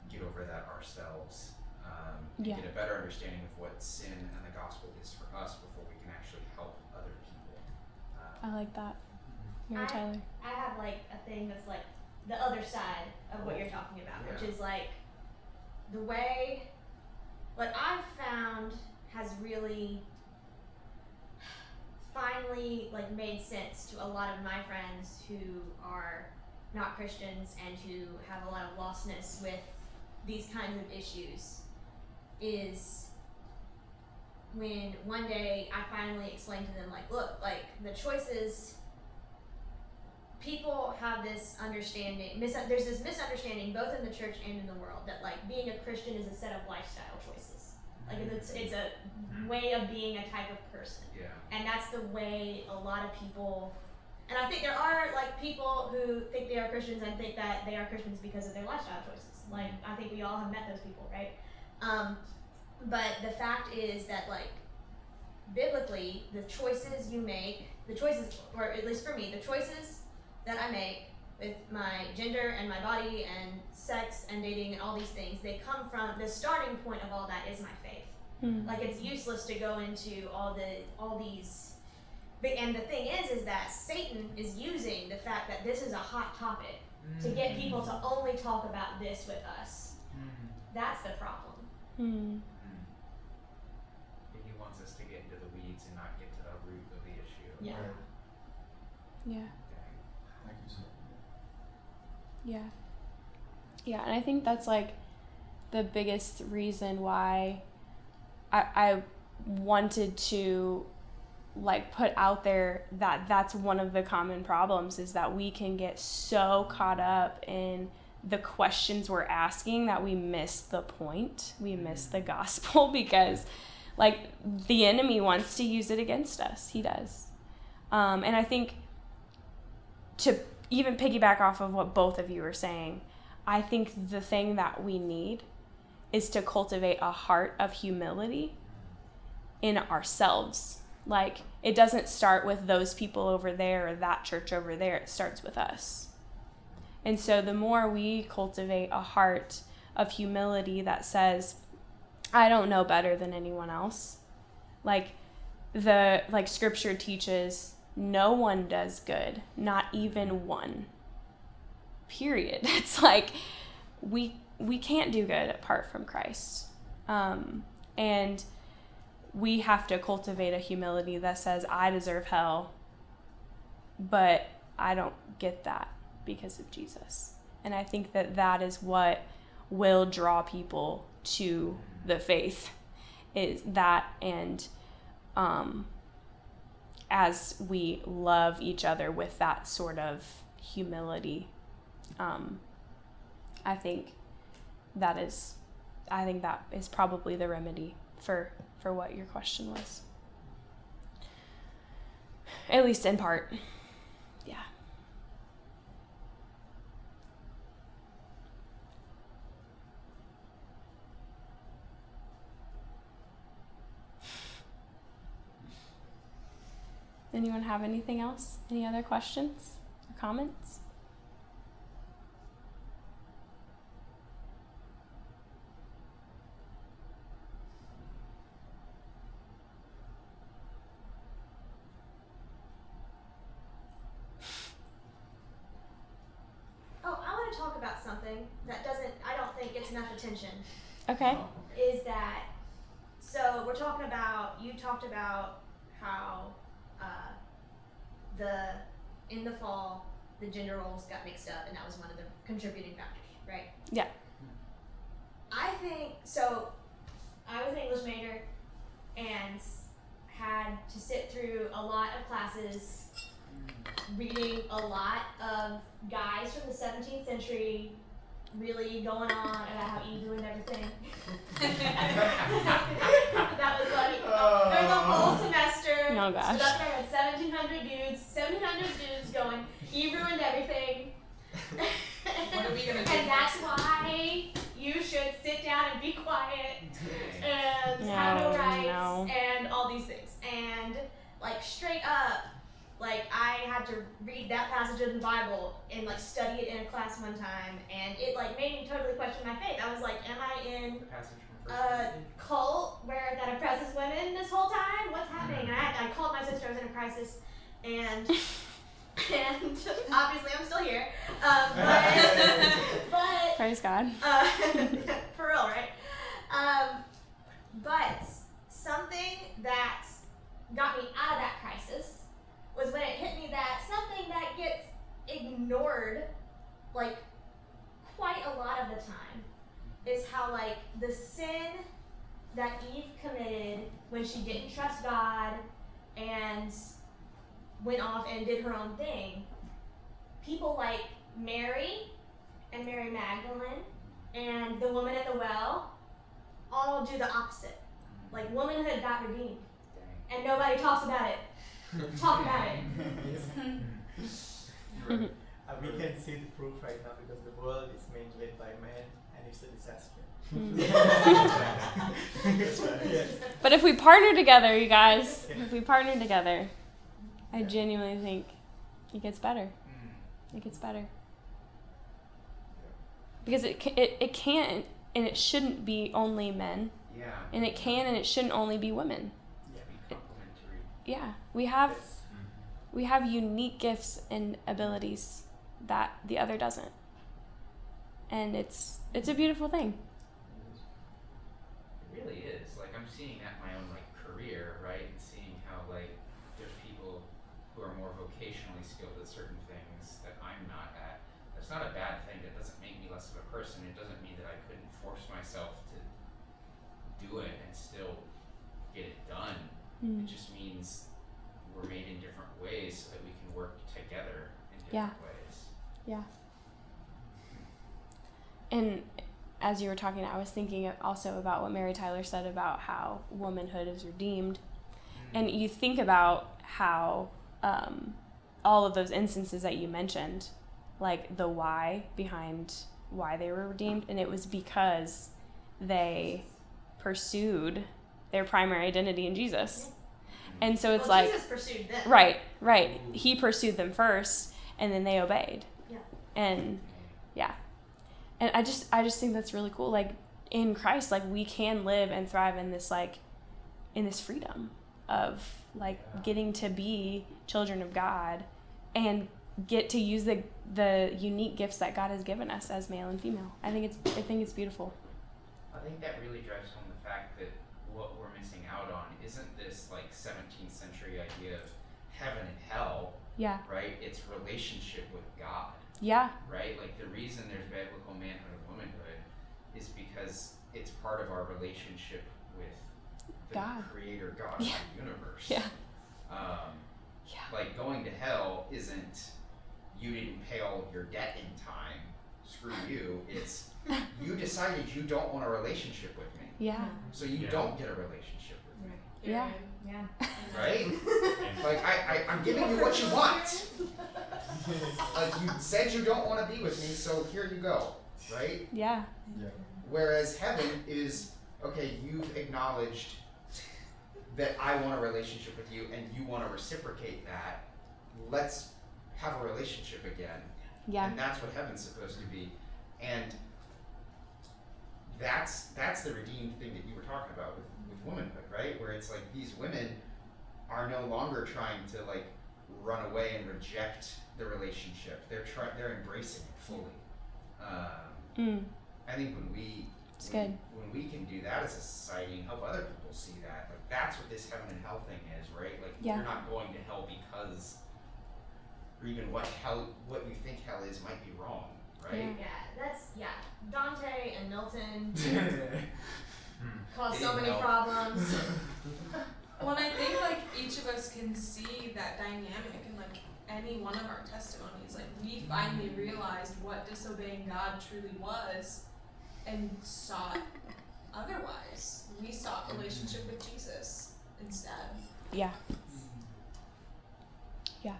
get over that ourselves. Um, yeah. Get a better understanding of what sin and the gospel is for us before we can actually help other people. Um, I like that. Mary Taylor. I, I have like a thing that's like the other side of what you're talking about, yeah. which is like the way, what I've found has really finally like made sense to a lot of my friends who are not Christians and who have a lot of lostness with these kinds of issues, is when one day I finally explained to them, like, look, like the choices, people have this understanding, mis- there's this misunderstanding both in the church and in the world that like being a Christian is a set of lifestyle choices. Like it's, it's a way of being a type of person. Yeah. And that's the way a lot of people, and I think there are like people who think they are Christians and think that they are Christians because of their lifestyle choices. Like, I think we all have met those people, right? Um, but the fact is that, like, biblically, the choices you make, the choices, or at least for me, the choices that I make with my gender and my body and sex and dating and all these things, they come from, the starting point of all that is my faith. Mm-hmm. Like, it's useless to go into all the, all these, and the thing is, is that Satan is using the fact that this is a hot topic to get people to only talk about this with us. Mm-hmm. That's the problem. Mm-hmm. And he wants us to get into the weeds and not get to the root of the issue. Yeah. Right? Yeah. Okay. Like you said. Yeah. Yeah, and I think that's like the biggest reason why I, I wanted to like put out there that that's one of the common problems, is that we can get so caught up in the questions we're asking that we miss the point. We miss the gospel, because like the enemy wants to use it against us. He does. Um, and I think to even piggyback off of what both of you are saying, I think the thing that we need is to cultivate a heart of humility in ourselves. Like, it doesn't start with those people over there or that church over there. It starts with us. And so the more we cultivate a heart of humility that says, I don't know better than anyone else. Like the like scripture teaches, no one does good, not even one. Period. It's like we we can't do good apart from Christ. Um, and we have to cultivate a humility that says, I deserve hell, but I don't get that because of Jesus. And I think that that is what will draw people to the faith, is that, and um, as we love each other with that sort of humility, um, I think that is, I think that is probably the remedy for for what your question was, at least in part. Yeah. Anyone have anything else? Any other questions or comments? Okay. Is that, so we're talking about, you talked about how uh, the, in the fall, the gender roles got mixed up, and that was one of the contributing factors, right? Yeah. I think, so I was an English major and had to sit through a lot of classes, reading a lot of guys from the seventeenth century, really going on about how you ruined everything. That was like, oh, there was a whole semester. No, gosh. So that's where I had seventeen hundred dudes, seventeen hundred dudes going, you ruined everything. What are we going to do? And that's why you should sit down and be quiet and no, have no rights no. and all these things. And like straight up, like, I had to read that passage of the Bible and, like, study it in a class one time, and it, like, made me totally question my faith. I was like, am I in a cult where that oppresses women this whole time? What's happening? And I, I called my sister. I was in a crisis, and and obviously I'm still here. Um, but, but... Praise God. Uh, for real, right? Um, but something that got me out of that crisis was when it hit me that something that gets ignored, like, quite a lot of the time, is how, like, the sin that Eve committed when she didn't trust God and went off and did her own thing, people like Mary and Mary Magdalene and the woman at the well all do the opposite. Like, womanhood got redeemed, and nobody talks about it. Talk about it. Right. And we can see the proof right now, because the world is made led by man, and it's a disaster. But if we partner together, you guys, if we partner together, I genuinely think it gets better. It gets better. Because it it it can't and it shouldn't be only men. Yeah. And it can and it shouldn't only be women. Yeah, we have we have unique gifts and abilities that the other doesn't. And it's it's a beautiful thing. It really is. Like, I'm seeing that in my own, like, career, right? And seeing how, like, there's people who are more vocationally skilled at certain things that I'm not at. That's not a bad thing. That doesn't make me less of a person. It doesn't mean that I couldn't force myself to do it and still get it done. It just means we're made in different ways so that we can work together in different yeah. ways. Yeah. And as you were talking, I was thinking also about what Mary Tyler said about how womanhood is redeemed. Mm-hmm. And you think about how um, all of those instances that you mentioned, like the why behind why they were redeemed, and it was because they pursued their primary identity in Jesus. And so it's well, like, Jesus pursued them. Right, right. He pursued them first, and then they obeyed. Yeah. And yeah. And I just, I just think that's really cool. Like in Christ, like we can live and thrive in this, like, in this freedom of like yeah. getting to be children of God, and get to use the the unique gifts that God has given us as male and female. I think it's, I think it's beautiful. I think that really drives home the fact that what we're missing out on isn't this like seventeenth century idea of heaven and hell. Yeah. Right. It's relationship with God. Yeah. Right? Like the reason there's biblical manhood and womanhood is because it's part of our relationship with the God. Creator God yeah. of the universe. Yeah. Um, yeah. Like going to hell isn't you didn't pay all of your debt in time, screw you. It's you decided you don't want a relationship with me. Yeah. So you yeah. don't get a relationship with me. Yeah. Yeah. Right? Like I, I, I'm giving you what you want. Like you said you don't want to be with me, so here you go. Right? Yeah. Yeah. Whereas heaven is, okay, you've acknowledged that I want a relationship with you and you want to reciprocate that. Let's have a relationship again. Yeah. And that's what heaven's supposed to be. And that's that's the redeemed thing that you were talking about with, with womanhood, right? Where it's like these women are no longer trying to like run away and reject the relationship. They're try they're embracing it fully. Um, mm. I think when we when, when we can do that as a society and help other people see that, like that's what this heaven and hell thing is, right? Like yeah. you're not going to hell because, or even what hell what you think hell is might be wrong. Right? Yeah, that's, yeah. Dante and Milton caused so many help. Problems. Well, I think, like, each of us can see that dynamic in, like, any one of our testimonies. Like, we finally realized what disobeying God truly was and sought otherwise. We sought relationship with Jesus instead. Yeah. Yeah.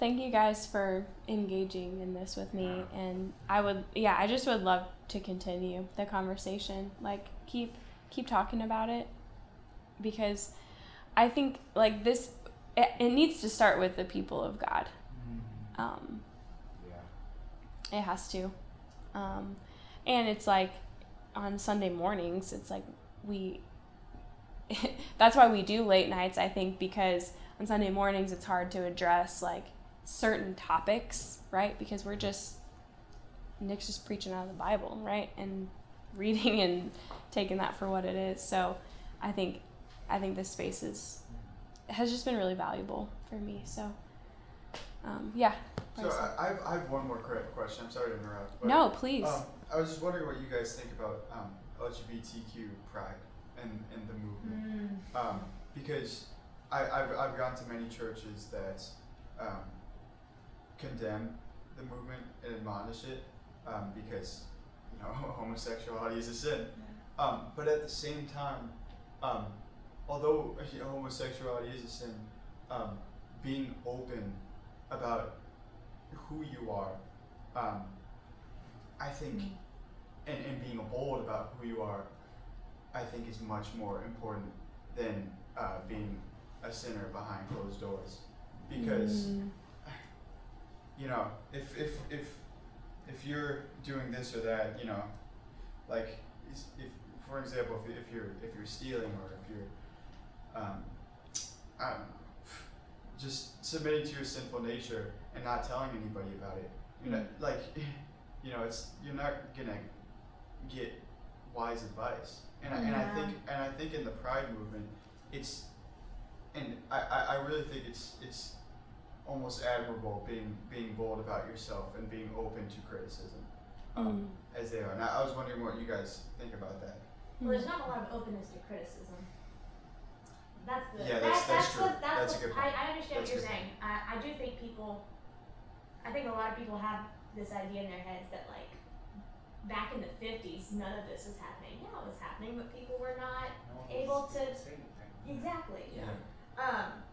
Thank you guys for engaging in this with me. And I would, yeah, I just would love to continue the conversation. Like, keep keep talking about it. Because I think, like, this, it, it needs to start with the people of God. Um, yeah. It has to. Um, and it's like, on Sunday mornings, it's like, we, that's why we do late nights, I think, because on Sunday mornings, it's hard to address, like, certain topics, right? Because we're just, Nick's just preaching out of the Bible, right? And reading and taking that for what it is. So I think I think this space is has just been really valuable for me. So um, yeah. So I, I have one more question. I'm sorry to interrupt. But, no, please. Um, I was just wondering what you guys think about um, L G B T Q pride and, and the movement. Mm. Um, because I, I've I've gone to many churches that um, condemn the movement and admonish it um, because, you know, homosexuality is a sin. Yeah. Um, but at the same time, um, although you know, homosexuality is a sin, um, being open about who you are, um, I think, mm-hmm. and, and being bold about who you are, I think is much more important than uh, being a sinner behind closed doors. Because mm. you know, if if if if you're doing this or that, you know, like if for example, if, if you're if you're stealing or if you're, um, I don't know, just submitting to your sinful nature and not telling anybody about it, you know, mm. like, you know, it's you're not gonna get wise advice. And yeah. I, and I think and I think in the pride movement, it's. And I, I really think it's it's almost admirable, being being bold about yourself and being open to criticism, um, mm. as they are. And I, I was wondering what you guys think about that. Well, there's not a lot of openness to criticism. That's the yeah, that's, that, that's, that's, that's true. What, that's, that's what, a good point. I, I understand that's what you're saying. I, I do think people, I think a lot of people have this idea in their heads that, like, back in the fifties, none of this was happening. Yeah, it was happening, but people were not no, able to say anything. Exactly. Yeah. Um.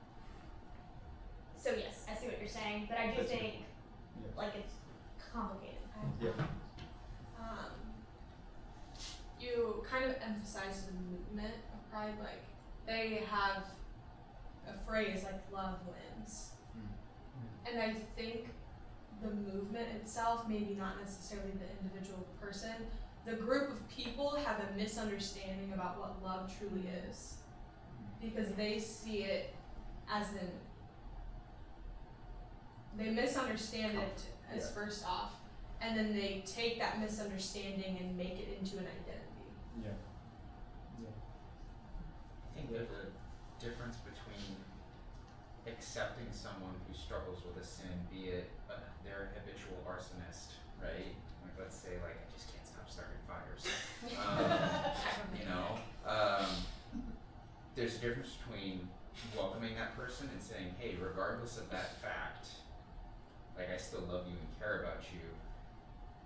So yes, I see what you're saying, but I do that's think, yeah. like, it's complicated. Yeah. Um. You kind of emphasize the movement of pride, like they have a phrase like "love wins," mm-hmm. and I think the movement itself, maybe not necessarily the individual person, the group of people have a misunderstanding about what love truly is, because they see it as an, they misunderstand it as first off, and then they take that misunderstanding and make it into an identity. Yeah. Yeah. I think there's a difference between accepting someone who struggles with a sin, be it uh, they're a habitual arsonist, right? Like, let's say, like, I just can't stop starting fires. Um, you know, um, there's a difference between welcoming that person and saying, hey, regardless of that fact, like, I still love you and care about you.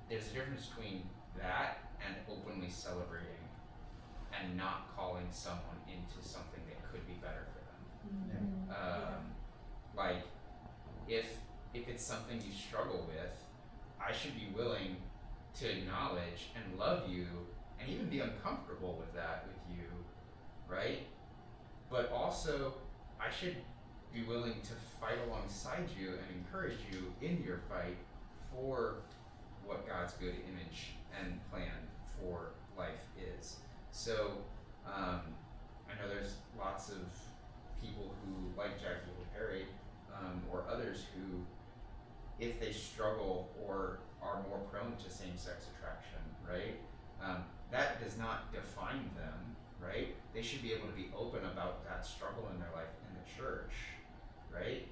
There's a difference between that and openly celebrating and not calling someone into something that could be better for them. Mm-hmm. Um, like, if if it's something you struggle with, I should be willing to acknowledge and love you and even be uncomfortable with that with you, right? But also, I should be willing to fight alongside you and encourage you in your fight for what God's good image and plan for life is. So, um, I know there's lots of people who, like Jackie Hill Perry, um, or others who, if they struggle or are more prone to same-sex attraction, right, um, that does not define them, right? They should be able to be open about that struggle in their life in the church, right?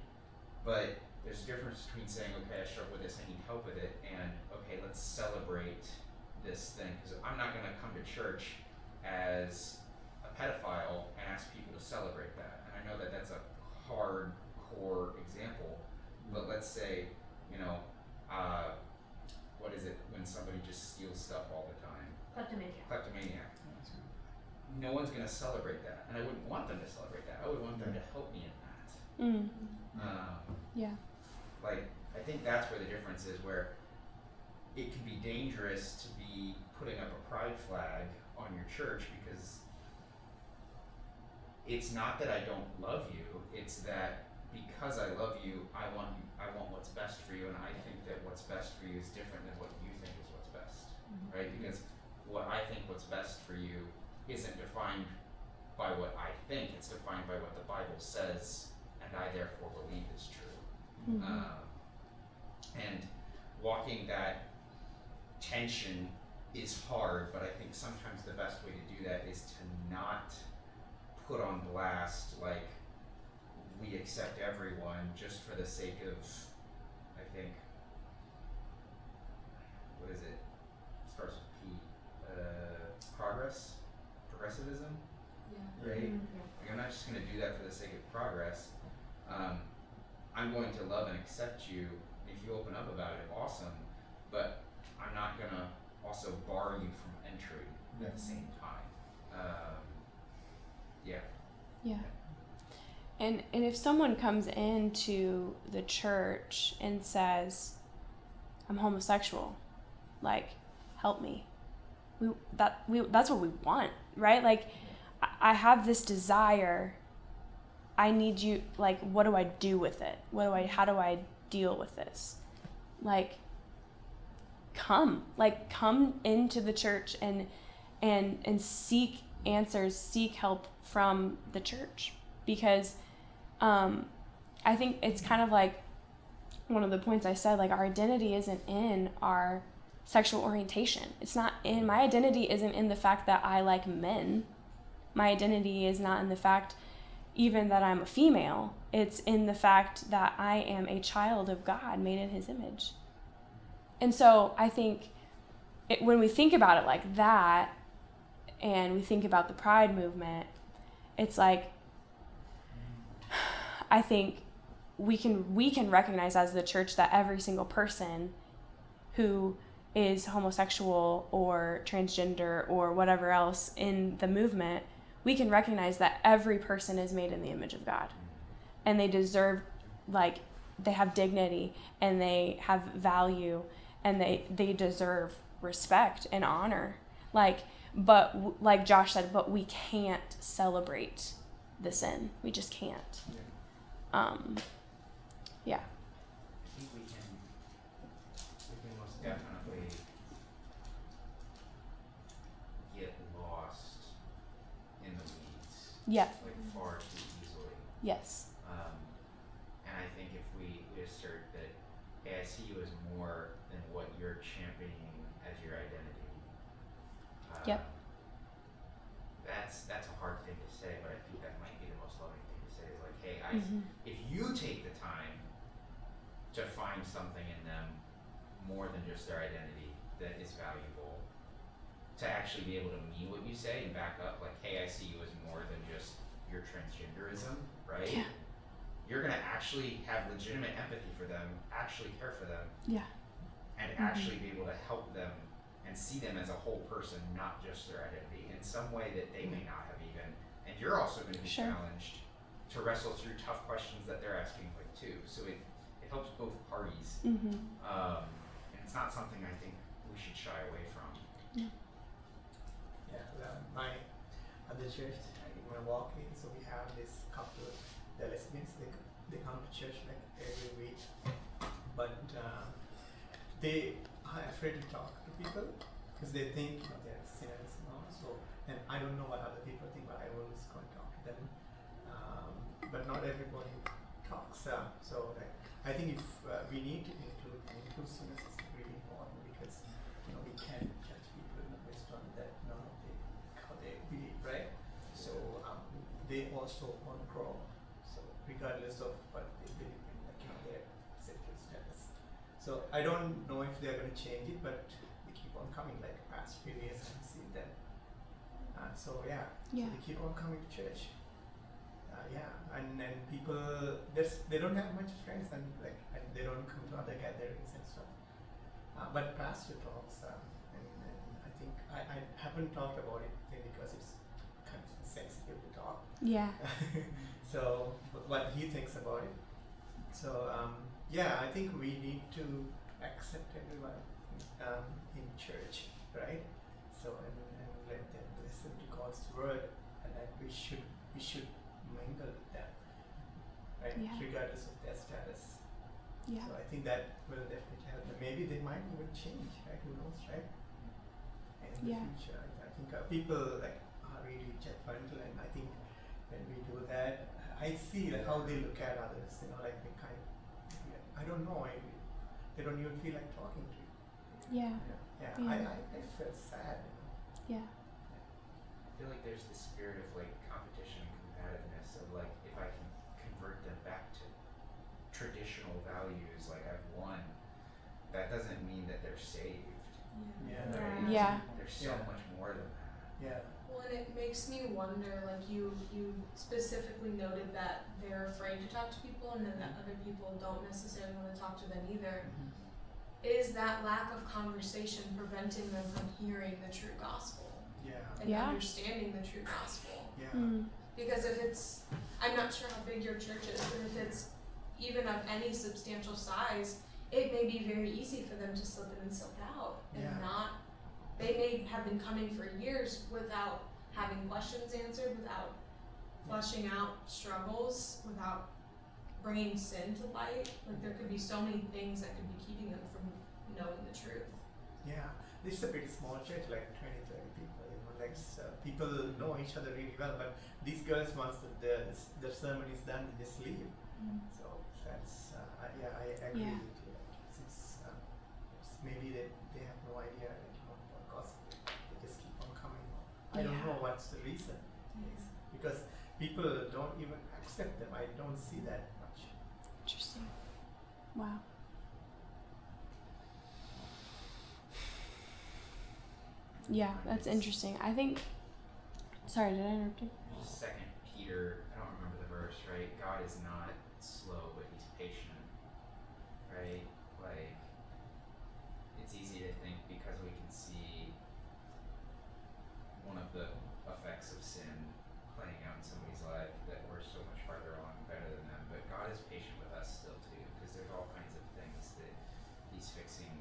But there's a difference between saying, okay, I struggle with this, I need help with it, and okay, let's celebrate this thing. Because I'm not going to come to church as a pedophile and ask people to celebrate that. And I know that that's a hardcore example, but let's say, you know, uh, what is it when somebody just steals stuff all the time? Kleptomania. Kleptomaniac. No one's going to celebrate that, and I wouldn't want them to celebrate that. I would want them to help me in that. Mm. Um, yeah. Like, I think that's where the difference is, where it can be dangerous to be putting up a pride flag on your church, because it's not that I don't love you, it's that because I love you, I want you, I want what's best for you, and I think that what's best for you is different than what you think is what's best, mm-hmm. right? Because what I think what's best for you isn't defined by what I think, it's defined by what the Bible says, and I therefore believe is true. Mm-hmm. Um, and walking that tension is hard, but I think sometimes the best way to do that is to not put on blast, like, we accept everyone just for the sake of, I think, what is it? Starts with P. Uh, progress? Progressivism, yeah. right? Mm-hmm. Like, I'm not just going to do that for the sake of progress. Um, I'm going to love and accept you. If you open up about it, awesome. But I'm not going to also bar you from entry mm-hmm. at the same time. Um, yeah. Yeah. And and if someone comes into the church and says, "I'm homosexual," like, help me. We that we that's what we want. Right? Like, I have this desire, I need you, like, what do I do with it? What do I, how do I deal with this? Like, come, like, come into the church and, and, and seek answers, seek help from the church. Because, um, I think it's kind of like one of the points I said, like, our identity isn't in our sexual orientation. It's not in, my identity isn't in the fact that I like men. My identity is not in the fact, even that I'm a female. It's in the fact that I am a child of God, made in his image. And so I think it, when we think about it like that, and we think about the pride movement, it's like, I think we can we can recognize as the church that every single person who is homosexual or transgender or whatever else in the movement, we can recognize that every person is made in the image of God, and they deserve, like, they have dignity and they have value and they they deserve respect and honor. Like, but like Josh said, but we can't celebrate the sin. We just can't. Yeah. Um, yeah. I think we can, we can most definitely get lost in the weeds. Yeah. Like, far too easily. Yes. Um, and I think if we assert that, hey, I see you as more than what you're championing as your identity. Uh, yep. That's, that's a hard thing to say, but I think that might be the most loving thing to say is like, hey, I, mm-hmm. if you take the time to find something in them more than just their identity that is valuable, to actually be able to mean what you say and back up, like, hey, I see you as more than just your transgenderism, right? Yeah. You're going to actually have legitimate empathy for them, actually care for them, yeah, and mm-hmm. actually be able to help them and see them as a whole person, not just their identity, in some way that they may not have even. And you're also going to be sure. challenged to wrestle through tough questions that they're asking, like, too. So it, it helps both parties. Mm-hmm. Um, and it's not something I think we should shy away from. Yeah. Yeah, well, my other church, I didn't want to walk in, so we have this couple, the lesbians, they, they come to church like every week, but uh, they are afraid to talk to people because they think, you know, they're sinners now. So, and I don't know what other people think, but I always go and talk to them. Um, but not everybody talks. Uh, so like, I think if uh, we need to include inclusiveness, is really important, because you know we can't judge people based on that, you know, they, how they believe, right? So um, they also want to grow, so regardless of what they believe in, like, you know, their sexual status. So I don't know if they're going to change it, but they keep on coming. Like, the past few years, I've seen them. Uh, so yeah, yeah. So they keep on coming to church. Uh, yeah, and and people, they don't have much friends, and like, and they don't come to other gatherings and stuff. Uh, but pastor talks, uh, and, and I think I, I haven't talked about it because it's kind of sensitive to talk. Yeah. So what he thinks about it. So. Um, Yeah, I think we need to accept everyone um, in church, right? So and, and let them listen to God's word, and that we should we should mingle with them, right? Yeah. Regardless of their status. Yeah. So I think that will definitely help them. Maybe they might even change, right? Who knows, right? And in yeah. the future, I, I think uh, people like are really judgmental, and I think when we do that, I see like, how they look at others. You know, like they kind of. I don't know. I, they don't even feel like talking to you. Yeah. Yeah. yeah. yeah. I, I, I feel sad. You know? Yeah. I feel like there's this spirit of like competition and combativeness of like, if I can convert them back to traditional values, like I've won, that doesn't mean that they're saved. Yeah. Yeah. Right? yeah. There's so yeah. much more than that. Yeah. Well, and it makes me wonder, like you you specifically noted that they're afraid to talk to people and then that other people don't necessarily want to talk to them either. Mm-hmm. Is that lack of conversation preventing them from hearing the true gospel? Yeah. And yeah. understanding the true gospel? Yeah. Mm-hmm. Because if it's, I'm not sure how big your church is, but if it's even of any substantial size, it may be very easy for them to slip in and slip out and yeah. not. They may have been coming for years without having questions answered, without fleshing out struggles, without bringing sin to light. Like, there could be so many things that could be keeping them from knowing the truth. Yeah, this is a pretty small church, like twenty, thirty people. You know, like uh, people know each other really well, but these girls, once the the sermon is done, they just leave. Mm-hmm. So that's uh, yeah, I agree yeah. with you. Like, it's, uh, it's maybe they they have no idea. I don't yeah. know what's the reason, yes. because people don't even accept them. I don't see that much. Interesting. Wow. Yeah, that's interesting. I think, sorry, did I interrupt you? Second Peter, I don't remember the verse, right? God is not slow, but he's patient, right? Like, it's easy to think because we can see one of the effects of sin playing out in somebody's life that we're so much farther along and better than them, but God is patient with us still too, because there's all kinds of things that he's fixing,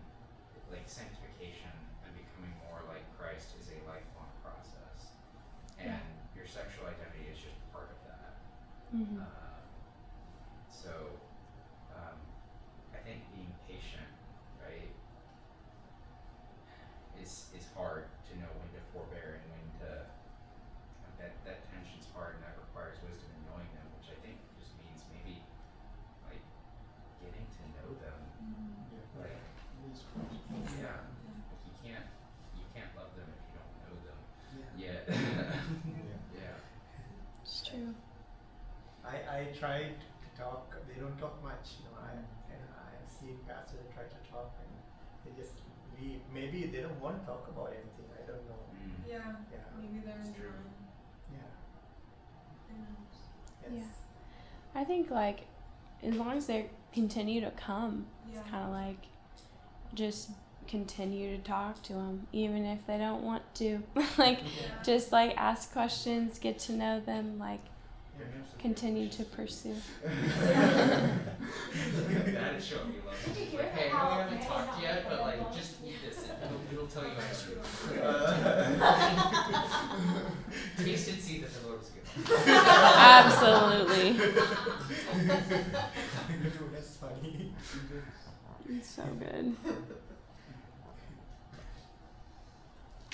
like sanctification. Is a lifelong process, and yeah. your sexual identity is just part of that. Mm-hmm. Um, so, um, I think being patient, right, is is hard to know when to forbear and when to. That that tension's hard, and that requires wisdom in knowing them, which I think just means maybe like getting to know them. Mm-hmm. Yeah. Like, yeah, like you can't. Can't love them if you don't know them. Yeah. Yet. yeah. yeah. It's true. I I tried to talk. They don't talk much. You know, I and I have seen pastors try to talk, and they just leave. Maybe they don't want to talk about anything. I don't know. Mm. Yeah. Yeah. Maybe there's true. Yeah. Yeah. Yes. Yeah. I think like as long as they continue to come, yeah. it's kind of like just. Continue to talk to them even if they don't want to like yeah. just like ask questions, get to know them, like yeah, continue to pursue. That is showing you love. Like, hey, I know we haven't talked yet, but like just eat this and it'll, it'll tell you how to taste and see that the Lord is good. Absolutely. That's funny. It's so good.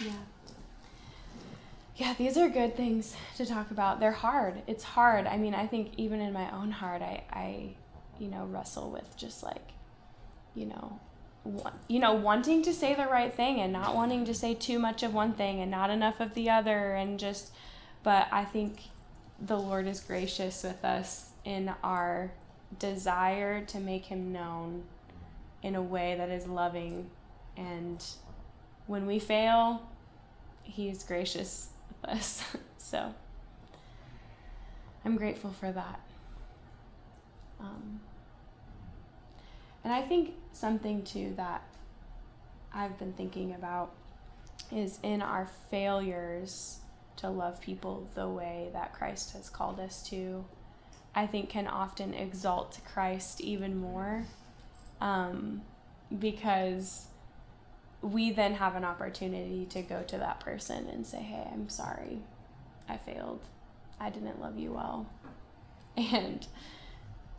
Yeah. Yeah, these are good things to talk about. They're hard. It's hard. I mean, I think even in my own heart, I, I you know, wrestle with just like, you know, wa- you know, wanting to say the right thing and not wanting to say too much of one thing and not enough of the other, and just, but I think the Lord is gracious with us in our desire to make him known in a way that is loving, and when we fail, he's gracious with us. So I'm grateful for that. Um, and I think something, too, that I've been thinking about is in our failures to love people the way that Christ has called us to, I think can often exalt Christ even more, um, because we then have an opportunity to go to that person and say, hey, I'm sorry, I failed, I didn't love you well. And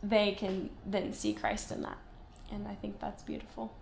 they can then see Christ in that. And I think that's beautiful.